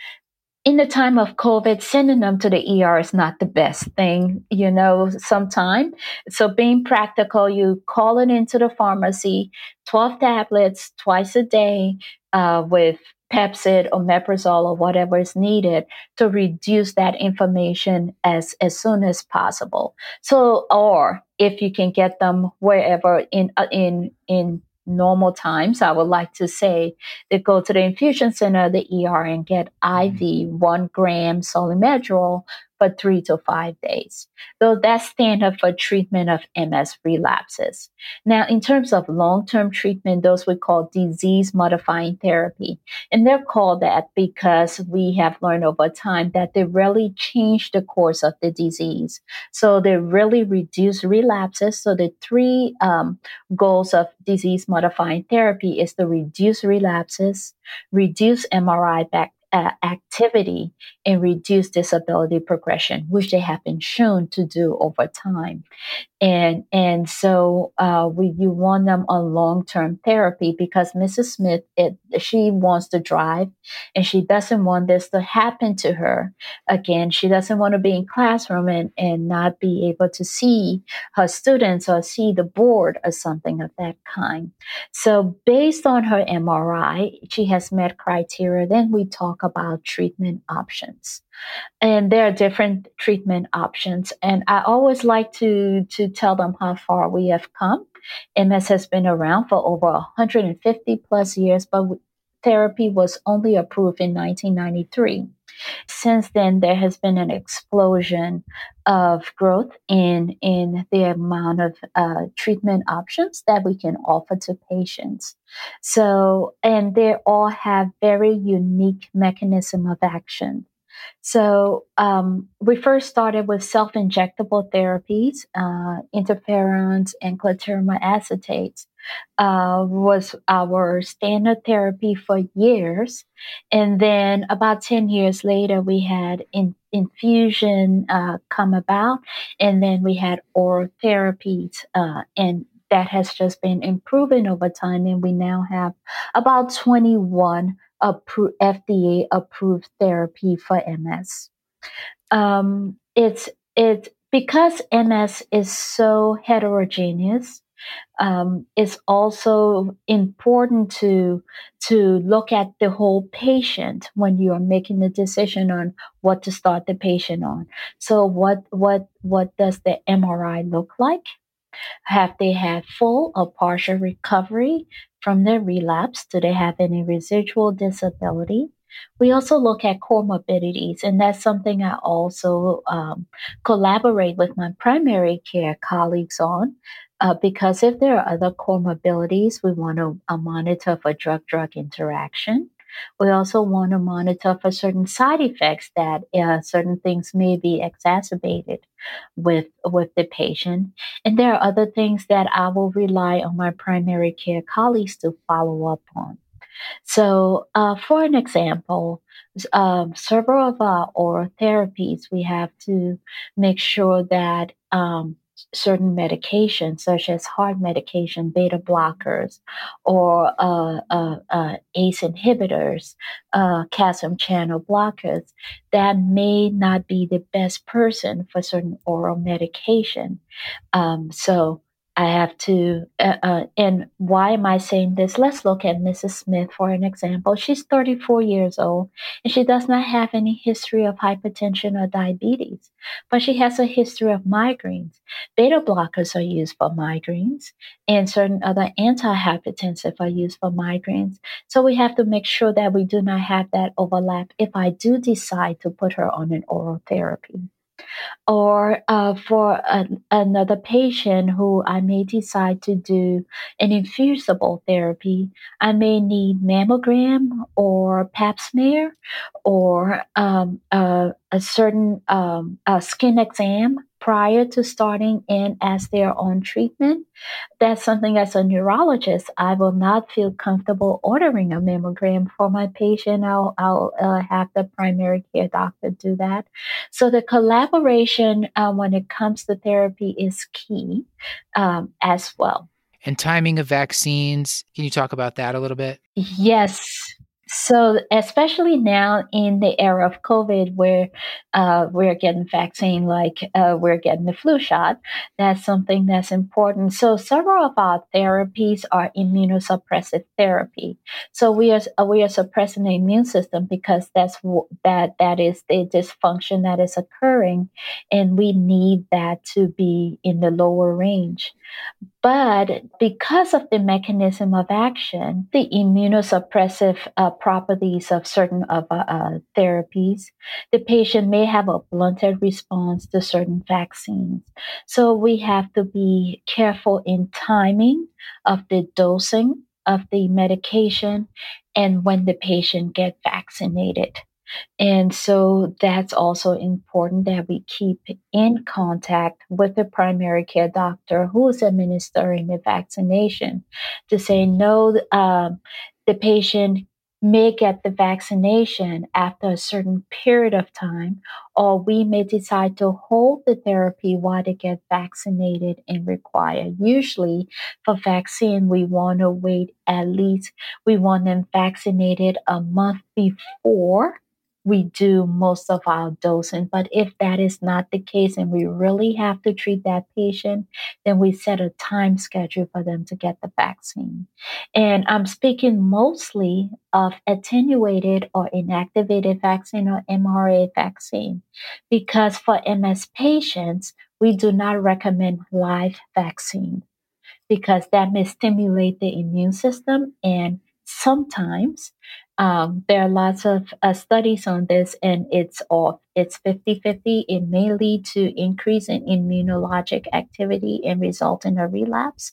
In the time of COVID, sending them to the E R is not the best thing, you know, sometime. So being practical, you call it into the pharmacy, twelve tablets twice a day uh, with Pepcid, omeprazole, or whatever is needed to reduce that inflammation as, as soon as possible. So, or if you can get them wherever in, in, in, normal times, I would like to say they go to the infusion center, the E R, and get I V one gram solriamfetol for three to five days. So that's standard for treatment of M S relapses. Now, in terms of long-term treatment, those we call disease-modifying therapy. And they're called that because we have learned over time that they really change the course of the disease. So they really reduce relapses. So the three um, goals of disease-modifying therapy is to reduce relapses, reduce M R I back Uh, activity and reduce disability progression, which they have been shown to do over time. And and so uh, we you want them on long-term therapy because Missus Smith, it, she wants to drive and she doesn't want this to happen to her. Again, she doesn't want to be in classroom and, and not be able to see her students or see the board or something of that kind. So based on her M R I, she has met criteria. Then we talk about treatment options. And there are different treatment options. And I always like to, to tell them how far we have come. M S has been around for over one hundred fifty plus years, but therapy was only approved in nineteen ninety-three. Since then, there has been an explosion of growth in, in the amount of uh, treatment options that we can offer to patients. So, and they all have very unique mechanism of action. So um, we first started with self-injectable therapies, uh, interferons and glatiramer acetates. Uh, was our standard therapy for years. And then about ten years later, we had in, infusion uh, come about, and then we had oral therapies, uh, and that has just been improving over time. And we now have about twenty-one appro- F D A-approved therapy for M S. Um, it's it because M S is so heterogeneous. Um, it's also important to to look at the whole patient when you are making a decision on what to start the patient on. So what what what does the M R I look like? Have they had full or partial recovery from their relapse? Do they have any residual disability? We also look at comorbidities, and that's something I also um, collaborate with my primary care colleagues on. Uh, because if there are other comorbidities, we want to uh, monitor for drug-drug interaction. We also want to monitor for certain side effects that uh, certain things may be exacerbated with, with the patient. And there are other things that I will rely on my primary care colleagues to follow up on. So uh, for an example, um, several of our oral therapies, we have to make sure that um, certain medications, such as heart medication, beta blockers, or uh, uh, uh, ACE inhibitors, uh, calcium channel blockers, that may not be the best person for certain oral medication. Um, so I have to, uh, uh, and why am I saying this? Let's look at Missus Smith for an example. She's thirty-four years old, and she does not have any history of hypertension or diabetes, but she has a history of migraines. Beta blockers are used for migraines, and certain other antihypertensive are used for migraines. So we have to make sure that we do not have that overlap if I do decide to put her on an oral therapy. Or uh, for a, another patient who I may decide to do an infusible therapy, I may need mammogram or pap smear or um, uh, a certain um, a skin exam prior to starting in as they're on treatment. That's something as a neurologist, I will not feel comfortable ordering a mammogram for my patient. I'll, I'll uh, have the primary care doctor do that. So the collaboration uh, when it comes to therapy is key um, as well. And timing of vaccines, can you talk about that a little bit? Yes. So especially now in the era of COVID where uh, we're getting vaccine like uh, we're getting the flu shot, that's something that's important. So several of our therapies are immunosuppressive therapy. So we are we are suppressing the immune system because that's that that is the dysfunction that is occurring, and we need that to be in the lower range. But because of the mechanism of action, the immunosuppressive uh, properties of certain of uh, uh, therapies, the patient may have a blunted response to certain vaccines. So we have to be careful in timing of the dosing of the medication and when the patient gets vaccinated. And so that's also important that we keep in contact with the primary care doctor who is administering the vaccination to say, no, um, the patient may get the vaccination after a certain period of time, or we may decide to hold the therapy while they get vaccinated and required. Usually for vaccine, we want to wait at least, we want them vaccinated a month before we do most of our dosing. But if that is not the case and we really have to treat that patient, then we set a time schedule for them to get the vaccine. And I'm speaking mostly of attenuated or inactivated vaccine or M R A vaccine, because for M S patients, we do not recommend live vaccine because that may stimulate the immune system. And sometimes Um, there are lots of uh, studies on this, and it's off. It's fifty-fifty. It may lead to increase in immunologic activity and result in a relapse.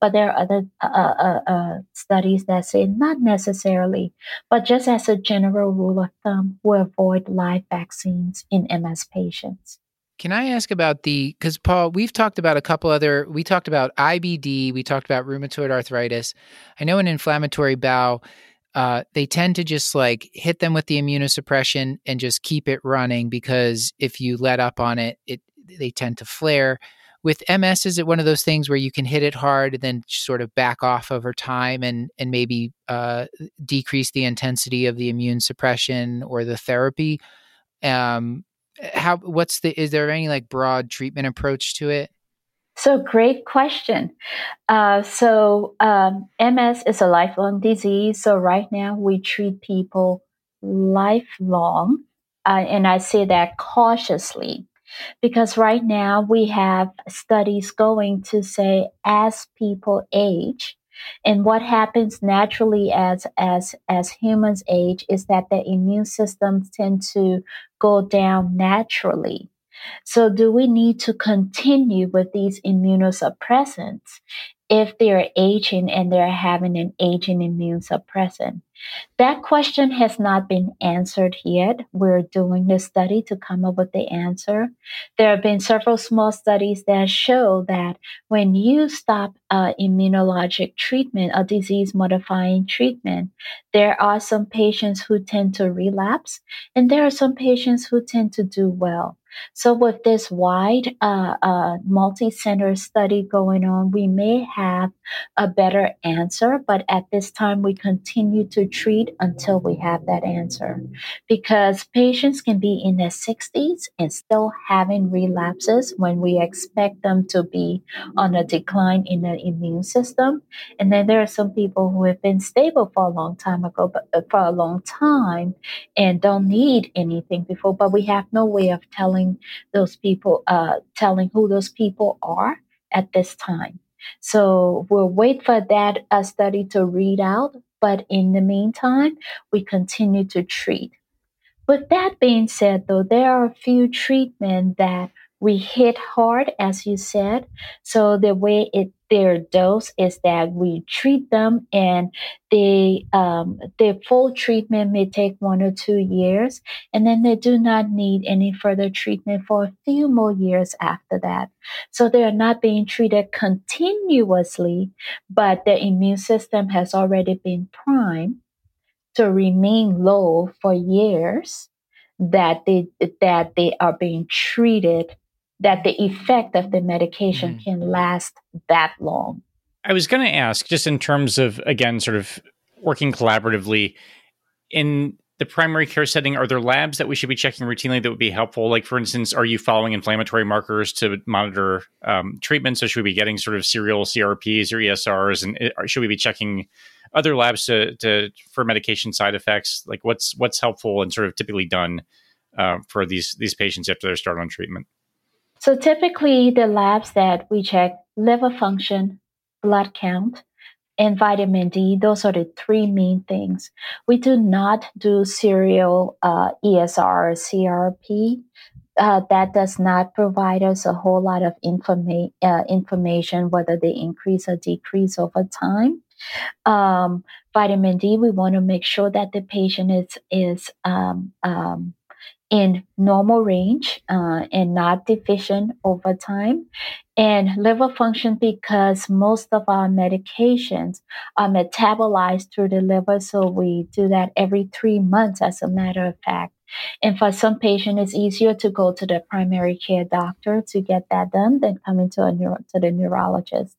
But there are other uh, uh, uh, studies that say not necessarily, but just as a general rule of thumb, we we'll avoid live vaccines in M S patients. Can I ask about the, because Paul, we've talked about a couple other, we talked about I B D, we talked about rheumatoid arthritis. I know in inflammatory bowel, Uh, they tend to just like hit them with the immunosuppression and just keep it running because if you let up on it, it they tend to flare. With M S, is it one of those things where you can hit it hard and then sort of back off over time and and maybe uh, decrease the intensity of the immune suppression or the therapy? Um, how, what's the, is there any like broad treatment approach to it? So great question. Uh, so um, M S is a lifelong disease. So right now we treat people lifelong. Uh, and I say that cautiously because right now we have studies going to say as people age, and what happens naturally as as as humans age is that the immune systems tend to go down naturally. So do we need to continue with these immunosuppressants if they're aging and they're having an aging immune suppressant? That question has not been answered yet. We're doing this study to come up with the answer. There have been several small studies that show that when you stop uh, immunologic treatment, a disease-modifying treatment, there are some patients who tend to relapse, and there are some patients who tend to do well. So with this wide uh, uh, multi-center study going on, we may have a better answer, but at this time we continue to treat until we have that answer, because patients can be in their sixties and still having relapses when we expect them to be on a decline in the immune system. And then there are some people who have been stable for a long time ago, but uh, for a long time and don't need anything before, but we have no way of telling those people, uh, telling who those people are at this time. So we'll wait for that uh, study to read out. But in the meantime, we continue to treat. With that being said, though, there are a few treatments that we hit hard, as you said. So the way it their dose is that we treat them, and they um, their full treatment may take one or two years, and then they do not need any further treatment for a few more years after that. So they are not being treated continuously, but the immune system has already been primed to remain low for years that they that they are being treated, that the effect of the medication mm. can last that long. I was going to ask, just in terms of, again, sort of working collaboratively, in the primary care setting, are there labs that we should be checking routinely that would be helpful? Like, for instance, are you following inflammatory markers to monitor um, treatment? So should we be getting sort of serial C R Ps or E S Rs? And or should we be checking other labs to, to for medication side effects? Like, what's what's helpful and sort of typically done uh, for these these patients after they're started on treatment? So typically the labs that we check, liver function, blood count, and vitamin D, those are the three main things. We do not do serial uh, E S R or C R P. Uh, that does not provide us a whole lot of informa- uh, information, whether they increase or decrease over time. Um, vitamin D, we want to make sure that the patient is, is um, um, in normal range uh, and not deficient over time. And liver function, because most of our medications are metabolized through the liver. So we do that every three months, as a matter of fact. And for some patients, it's easier to go to the primary care doctor to get that done than coming to, a neuro- to the neurologist.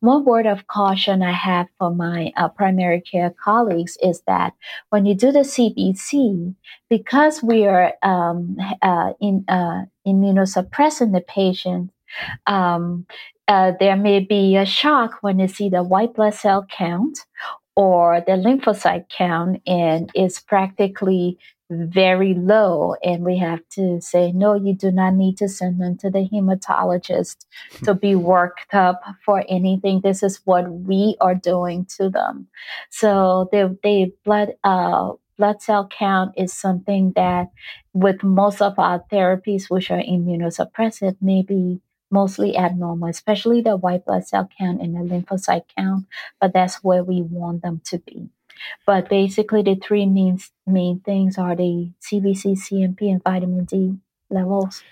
One word of caution I have for my uh, primary care colleagues is that when you do the C B C, because we are um, uh, in, uh, immunosuppressing the patient, um, uh, there may be a shock when they see the white blood cell count or the lymphocyte count, and it's practically very low, and we have to say, no, you do not need to send them to the hematologist to be worked up for anything. This is what we are doing to them. So the the blood uh, blood cell count is something that with most of our therapies, which are immunosuppressive, may be mostly abnormal, especially the white blood cell count and the lymphocyte count, but that's where we want them to be. But basically, the three main, main things are the C B C, C M P, and vitamin D levels.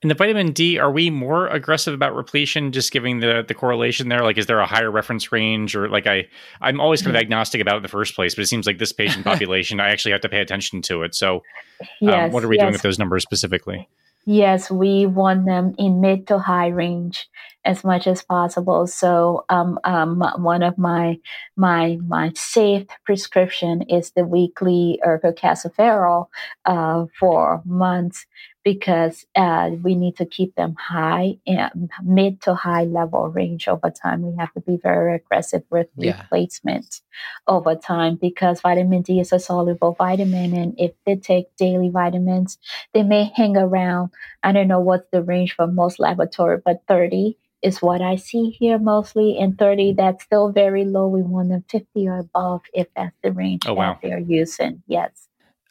And the vitamin D, are we more aggressive about repletion, just giving the, the correlation there? Like, is there a higher reference range? Or like, I, I'm always kind of agnostic about it in the first place, but it seems like this patient population, I actually have to pay attention to it. So um, yes, what are we yes. doing with those numbers specifically? Yes, we want them in mid to high range as much as possible. So um, um, one of my my my safe prescription is the weekly ergocalciferol uh, for months, because uh, we need to keep them high, in mid to high level range over time. We have to be very aggressive with yeah. replacement over time, because vitamin D is a soluble vitamin. And if they take daily vitamins, they may hang around, I don't know what's the range for most laboratory, but thirty is what I see here mostly, and thirty, that's still very low. We want them fifty or above if that's the range oh, wow. that they're using. Yes.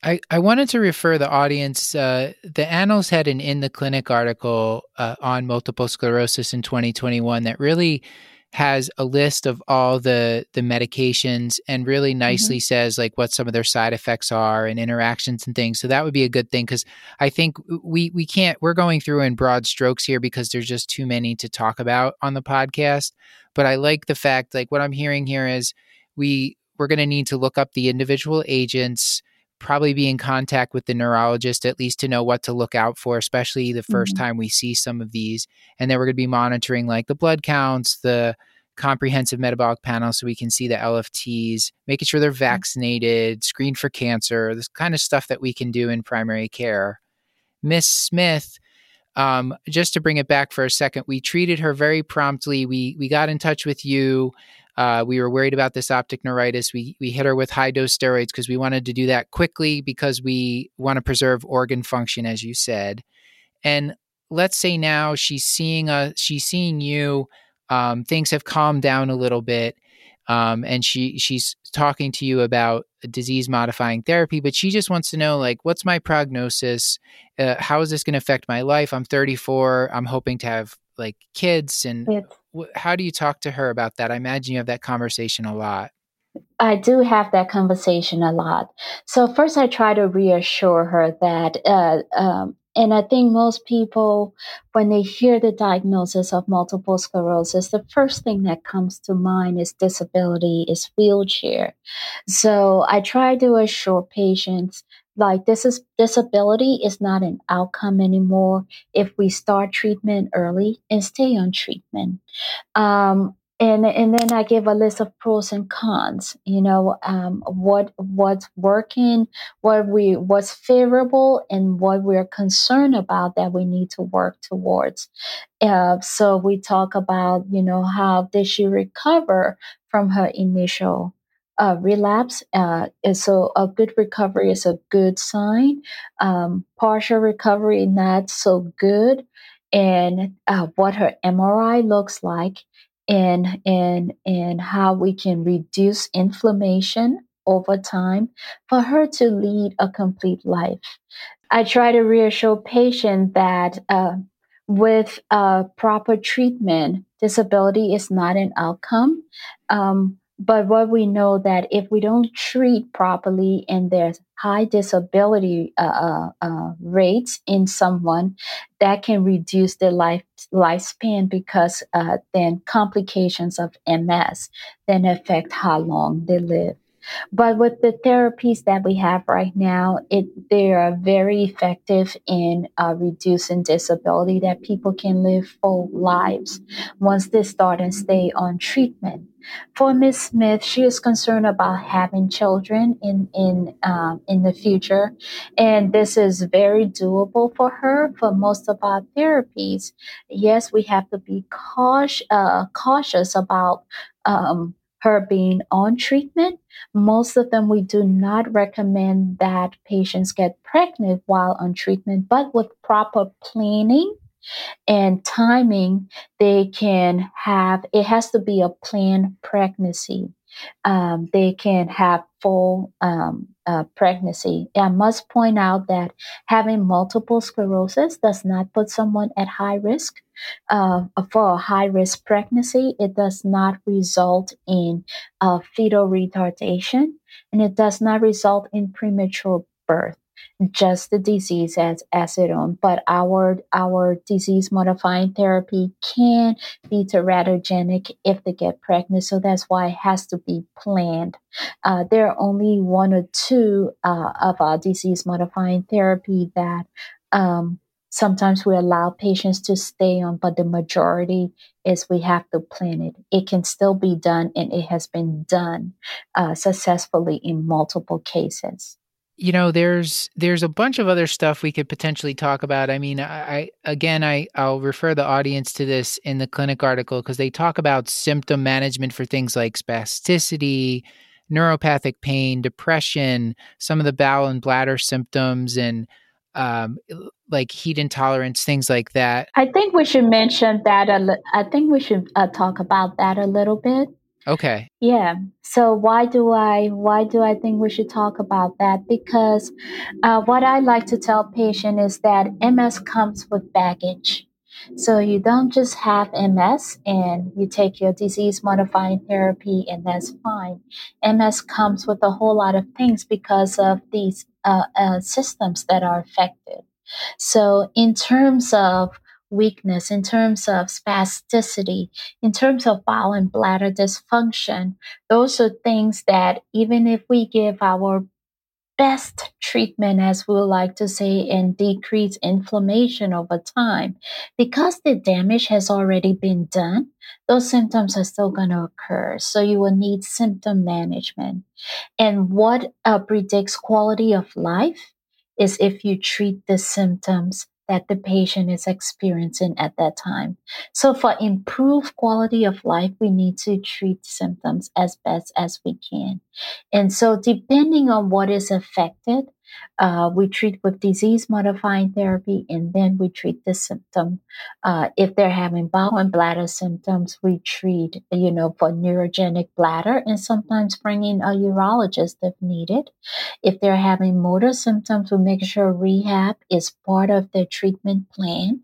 I, I wanted to refer the audience, uh, the Annals had an In the Clinic article uh, on multiple sclerosis in twenty twenty-one that really has a list of all the, the medications and really nicely mm-hmm. says like what some of their side effects are and interactions and things. So that would be a good thing, because I think we, we can't, we're going through in broad strokes here because there's just too many to talk about on the podcast. But I like the fact, like what I'm hearing here is we, we're going to need to look up the individual agents, probably be in contact with the neurologist at least to know what to look out for, especially the first mm-hmm. time we see some of these. And then we're going to be monitoring like the blood counts, the comprehensive metabolic panel, so we can see the L F Ts, making sure they're vaccinated, screened for cancer, this kind of stuff that we can do in primary care. Miss Smith, um, just to bring it back for a second, we treated her very promptly. We, we got in touch with you. Uh, we were worried about this optic neuritis. We we hit her with high-dose steroids because we wanted to do that quickly because we want to preserve organ function, as you said. And let's say now she's seeing us, she's seeing you. Um, things have calmed down a little bit, um, and she she's talking to you about disease-modifying therapy. But she just wants to know, like, what's my prognosis? Uh, how is this going to affect my life? I'm thirty-four. I'm hoping to have like kids and. Yep. How do you talk to her about that? I imagine you have that conversation a lot. I do have that conversation a lot. So first I try to reassure her that, uh, um, and I think most people, when they hear the diagnosis of multiple sclerosis, the first thing that comes to mind is disability, is wheelchair. So I try to assure patients, like, this is disability is not an outcome anymore if we start treatment early and stay on treatment. Um, and and then I give a list of pros and cons, you know, um, what what's working, what we what's favorable, and what we're concerned about that we need to work towards. Uh, so we talk about, you know, how did she recover from her initial Uh, relapse, uh, and so a good recovery is a good sign. Um, partial recovery, not so good. And uh, what her M R I looks like, and and and how we can reduce inflammation over time for her to lead a complete life. I try to reassure patients that uh, with uh, proper treatment, disability is not an outcome. Um, But what we know that if we don't treat properly and there's high disability uh, uh, rates in someone, that can reduce their life lifespan because uh, then complications of M S then affect how long they live. But with the therapies that we have right now, it they are very effective in uh, reducing disability, that people can live full lives once they start and stay on treatment. For Miz Smith, she is concerned about having children in in um, in the future, and this is very doable for her. For most of our therapies, yes, we have to be cautious uh, cautious about um, her being on treatment. Most of them, we do not recommend that patients get pregnant while on treatment, but with proper planning and timing, they can have, it has to be a planned pregnancy. Um, they can have full um, uh, pregnancy. I must point out that having multiple sclerosis does not put someone at high risk uh, for a high-risk pregnancy. It does not result in uh, fetal retardation, and it does not result in premature birth. Just the disease as as its own, but our our disease modifying therapy can be teratogenic if they get pregnant. So that's why it has to be planned. Uh, there are only one or two uh, of our disease modifying therapy that um, sometimes we allow patients to stay on, but the majority is we have to plan it. It can still be done, and it has been done uh, successfully in multiple cases. you know, there's there's a bunch of other stuff we could potentially talk about. I mean, I, I again, I, I'll refer the audience to this in the clinic article because they talk about symptom management for things like spasticity, neuropathic pain, depression, some of the bowel and bladder symptoms, and um, like heat intolerance, things like that. I think we should mention that. A li- I think we should uh, talk about that a little bit. Okay. Yeah. So why do I why do I think we should talk about that? Because uh, what I like to tell patients is that M S comes with baggage. So you don't just have M S and you take your disease modifying therapy and that's fine. M S comes with a whole lot of things because of these uh, uh, systems that are affected. So in terms of weakness, in terms of spasticity, in terms of bowel and bladder dysfunction, those are things that even if we give our best treatment, as we we'll like to say, and decrease inflammation over time, because the damage has already been done, those symptoms are still going to occur. So you will need symptom management. And what uh, predicts quality of life is if you treat the symptoms that the patient is experiencing at that time. So for improved quality of life, we need to treat symptoms as best as we can. And so depending on what is affected, uh, we treat with disease-modifying therapy, and then we treat the symptom. Uh, if they're having bowel and bladder symptoms, we treat, you know, for neurogenic bladder, and sometimes bring in a urologist if needed. If they're having motor symptoms, we make sure rehab is part of their treatment plan.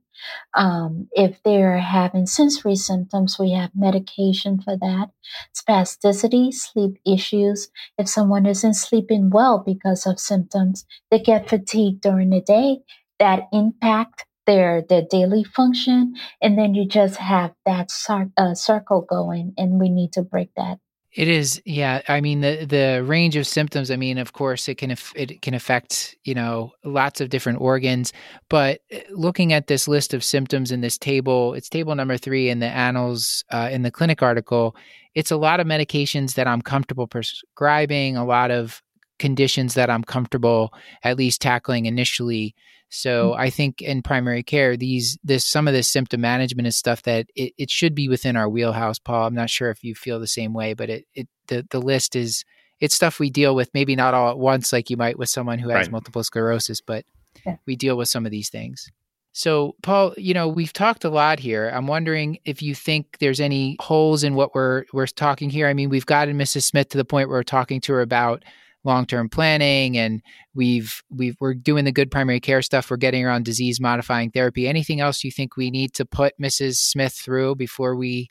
Um, if they're having sensory symptoms, we have medication for that. Spasticity, sleep issues. If someone isn't sleeping well because of symptoms, they get fatigued during the day. That impact their their daily function, and then you just have that sar- uh, circle going, and we need to break that. It is, yeah. I mean, the, the range of symptoms, I mean, of course, it can it can affect, you know, lots of different organs. But looking at this list of symptoms in this table, it's table number three in the Annals, uh, in the clinic article. It's a lot of medications that I'm comfortable prescribing, a lot of conditions that I'm comfortable at least tackling initially. So mm-hmm. I think in primary care, these this some of this symptom management is stuff that it, it should be within our wheelhouse, Paul. I'm not sure if you feel the same way, but it, it the, the list is, it's stuff we deal with, maybe not all at once like you might with someone who has right. multiple sclerosis, but yeah. we deal with some of these things. So Paul, you know, we've talked a lot here. I'm wondering if you think there's any holes in what we're we're talking here. I mean, we've gotten Missus Smith to the point where we're talking to her about long-term planning, and we've we've we're doing the good primary care stuff. We're getting around disease-modifying therapy. Anything else you think we need to put Missus Smith through before we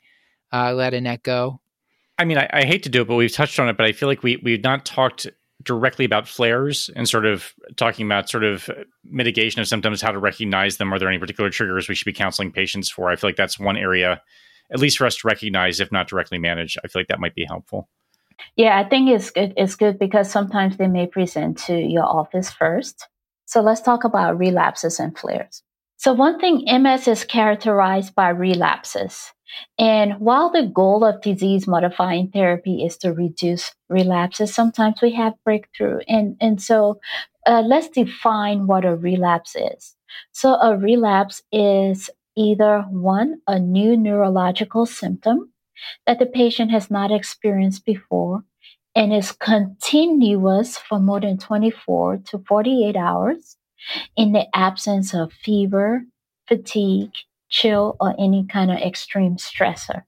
uh, let Annette go? I mean, I, I hate to do it, but we've touched on it. But I feel like we we've not talked directly about flares and sort of talking about sort of mitigation of symptoms, how to recognize them. Are there any particular triggers we should be counseling patients for? I feel like that's one area, at least for us to recognize, if not directly manage. I feel like that might be helpful. Yeah, I think it's good. It's good because sometimes they may present to your office first. So let's talk about relapses and flares. So one thing, M S is characterized by relapses. And while the goal of disease-modifying therapy is to reduce relapses, sometimes we have breakthrough. And, and so uh, let's define what a relapse is. So a relapse is either, one, a new neurological symptom that the patient has not experienced before and is continuous for more than twenty-four to forty-eight hours in the absence of fever, fatigue, chill, or any kind of extreme stressor.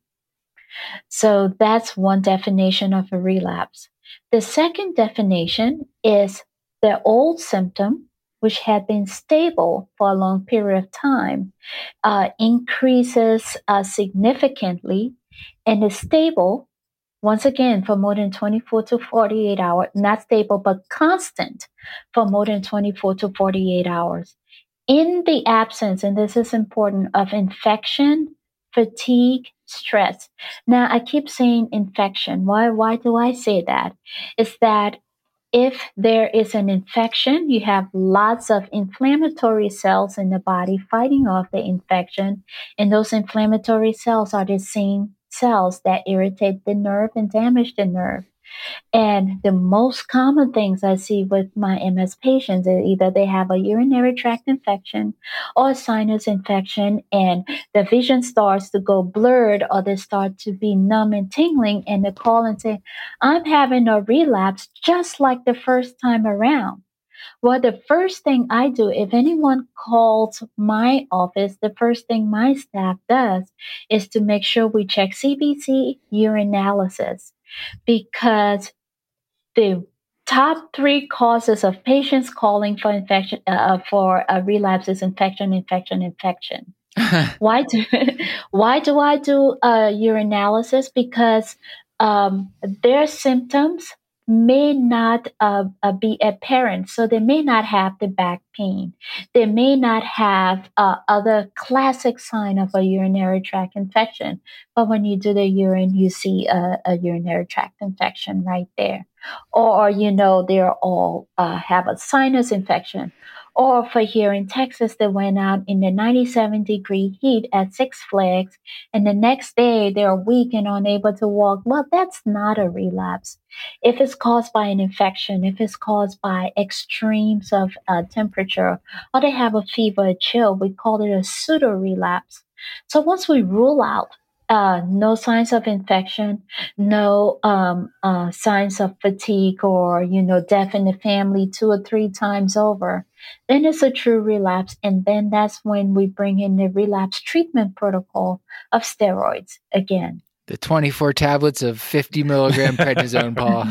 So that's one definition of a relapse. The second definition is the old symptom, which had been stable for a long period of time, uh, increases uh, significantly and is stable, once again, for more than twenty-four to forty-eight hours, not stable, but constant for more than twenty-four to forty-eight hours. In the absence, and this is important, of infection, fatigue, stress. Now, I keep saying infection. Why, why do I say that? It's that if there is an infection, you have lots of inflammatory cells in the body fighting off the infection, and those inflammatory cells are the same cells that irritate the nerve and damage the nerve. And the most common things I see with my M S patients is either they have a urinary tract infection or a sinus infection, and the vision starts to go blurred or they start to be numb and tingling, and they call and say, I'm having a relapse just like the first time around. Well, the first thing I do, if anyone calls my office, the first thing my staff does is to make sure we check C B C, urinalysis, because the top three causes of patients calling for infection uh, for a relapse is infection, infection, infection. Why do why do I do a urinalysis? Because um, their symptoms may not uh, uh, be apparent. So they may not have the back pain. They may not have uh, other classic sign of a urinary tract infection. But when you do the urine, you see a, a urinary tract infection right there. Or, you know, they're all uh, have a sinus infection. Or for here in Texas, they went out in the ninety-seven degree heat at Six Flags, and the next day they're weak and unable to walk. Well, that's not a relapse. If it's caused by an infection, if it's caused by extremes of uh, temperature, or they have a fever, a chill, we call it a pseudo relapse. So once we rule out Uh, no signs of infection, no um, uh, signs of fatigue or, you know, death in the family two or three times over, then it's a true relapse. And then that's when we bring in the relapse treatment protocol of steroids again. The twenty-four tablets of fifty milligram prednisone, Paul.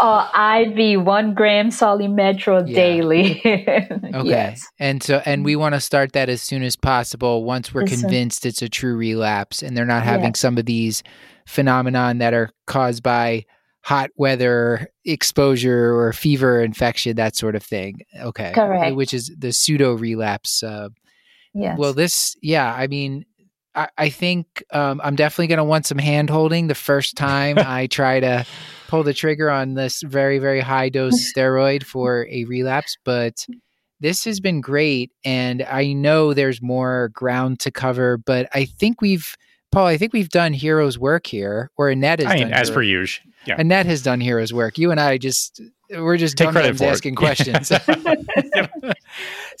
Or I V one gram solimetro yeah. daily. Okay. Yes. And so, and we want to start that as soon as possible once we're Listen. convinced it's a true relapse and they're not having yes. some of these phenomenon that are caused by hot weather exposure or fever infection, that sort of thing. Okay. Correct. Which is the pseudo relapse. Uh, yes. Well, this, yeah, I mean, I, I think um, I'm definitely going to want some hand-holding the first time I try to pull the trigger on this very, very high-dose steroid for a relapse. But this has been great, and I know there's more ground to cover. But I think we've, Paul, I think we've done hero's work here, or Annette has I mean, done as per usual. Yeah. Annette has done hero's work. You and I just... We're just Take dumb asking it. questions. so,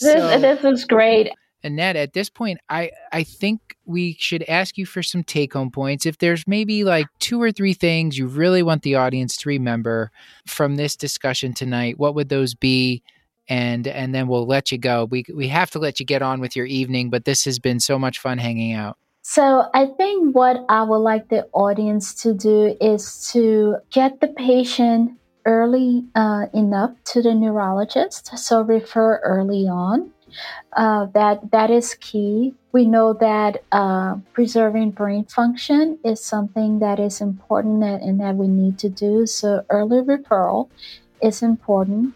this, this is great. Annette, at this point, I, I think we should ask you for some take-home points. If there's maybe like two or three things you really want the audience to remember from this discussion tonight, what would those be? And and then we'll let you go. We we have to let you get on with your evening, but this has been so much fun hanging out. So I think what I would like the audience to do is to get the patient early uh, enough to the neurologist, so refer early on. Uh, that that is key. We know that uh, preserving brain function is something that is important and, and that we need to do. So early referral is important.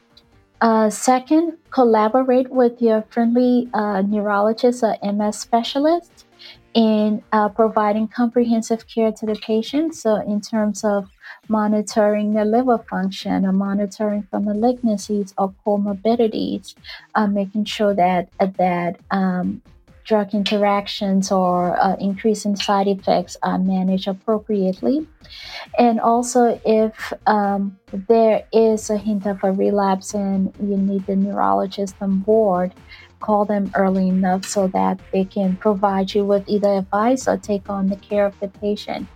Uh, second, collaborate with your friendly uh, neurologist or M S specialist in uh, providing comprehensive care to the patient. So in terms of monitoring their liver function or monitoring for malignancies or comorbidities, uh, making sure that uh, that um, drug interactions or uh, increase in side effects are managed appropriately. And also if um, there is a hint of a relapse and you need the neurologist on board, call them early enough so that they can provide you with either advice or take on the care of the patient.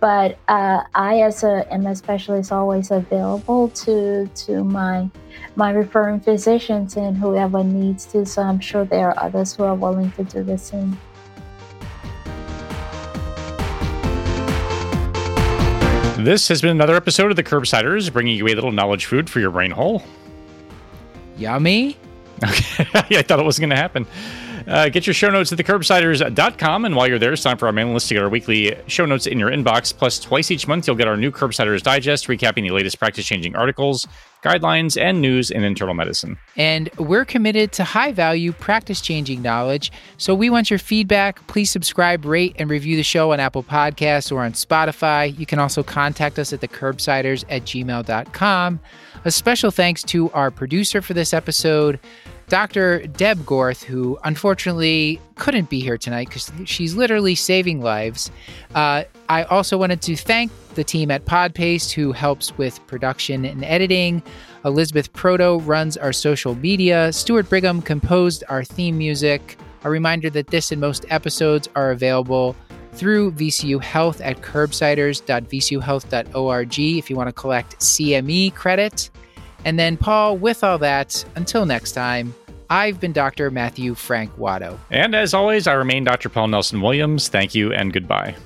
But uh, I, as a M S specialist, always available to to my my referring physicians and whoever needs to. So I'm sure there are others who are willing to do the same. This has been another episode of The Curbsiders, bringing you a little knowledge food for your brain hole. Yummy. Okay, yeah, I thought it wasn't going to happen. Uh, get your show notes at the curbsiders dot com, and while you're there, it's time for our mailing list to get our weekly show notes in your inbox. Plus, twice each month, you'll get our new Curbsiders Digest, recapping the latest practice-changing articles, guidelines, and news in internal medicine. And we're committed to high-value, practice-changing knowledge, so we want your feedback. Please subscribe, rate, and review the show on Apple Podcasts or on Spotify. You can also contact us at the curbsiders at gmail dot com. A special thanks to our producer for this episode, Doctor Deb Gorth, who unfortunately couldn't be here tonight because she's literally saving lives. Uh, I also wanted to thank the team at PodPaste, who helps with production and editing. Elizabeth Proto runs our social media. Stuart Brigham composed our theme music. A reminder that this and most episodes are available through V C U Health at curbsiders dot v c u health dot org if you want to collect C M E credit. And then, Paul, with all that, until next time, I've been Doctor Matthew Frank Watto. And as always, I remain Doctor Paul Nelson-Williams. Thank you and goodbye.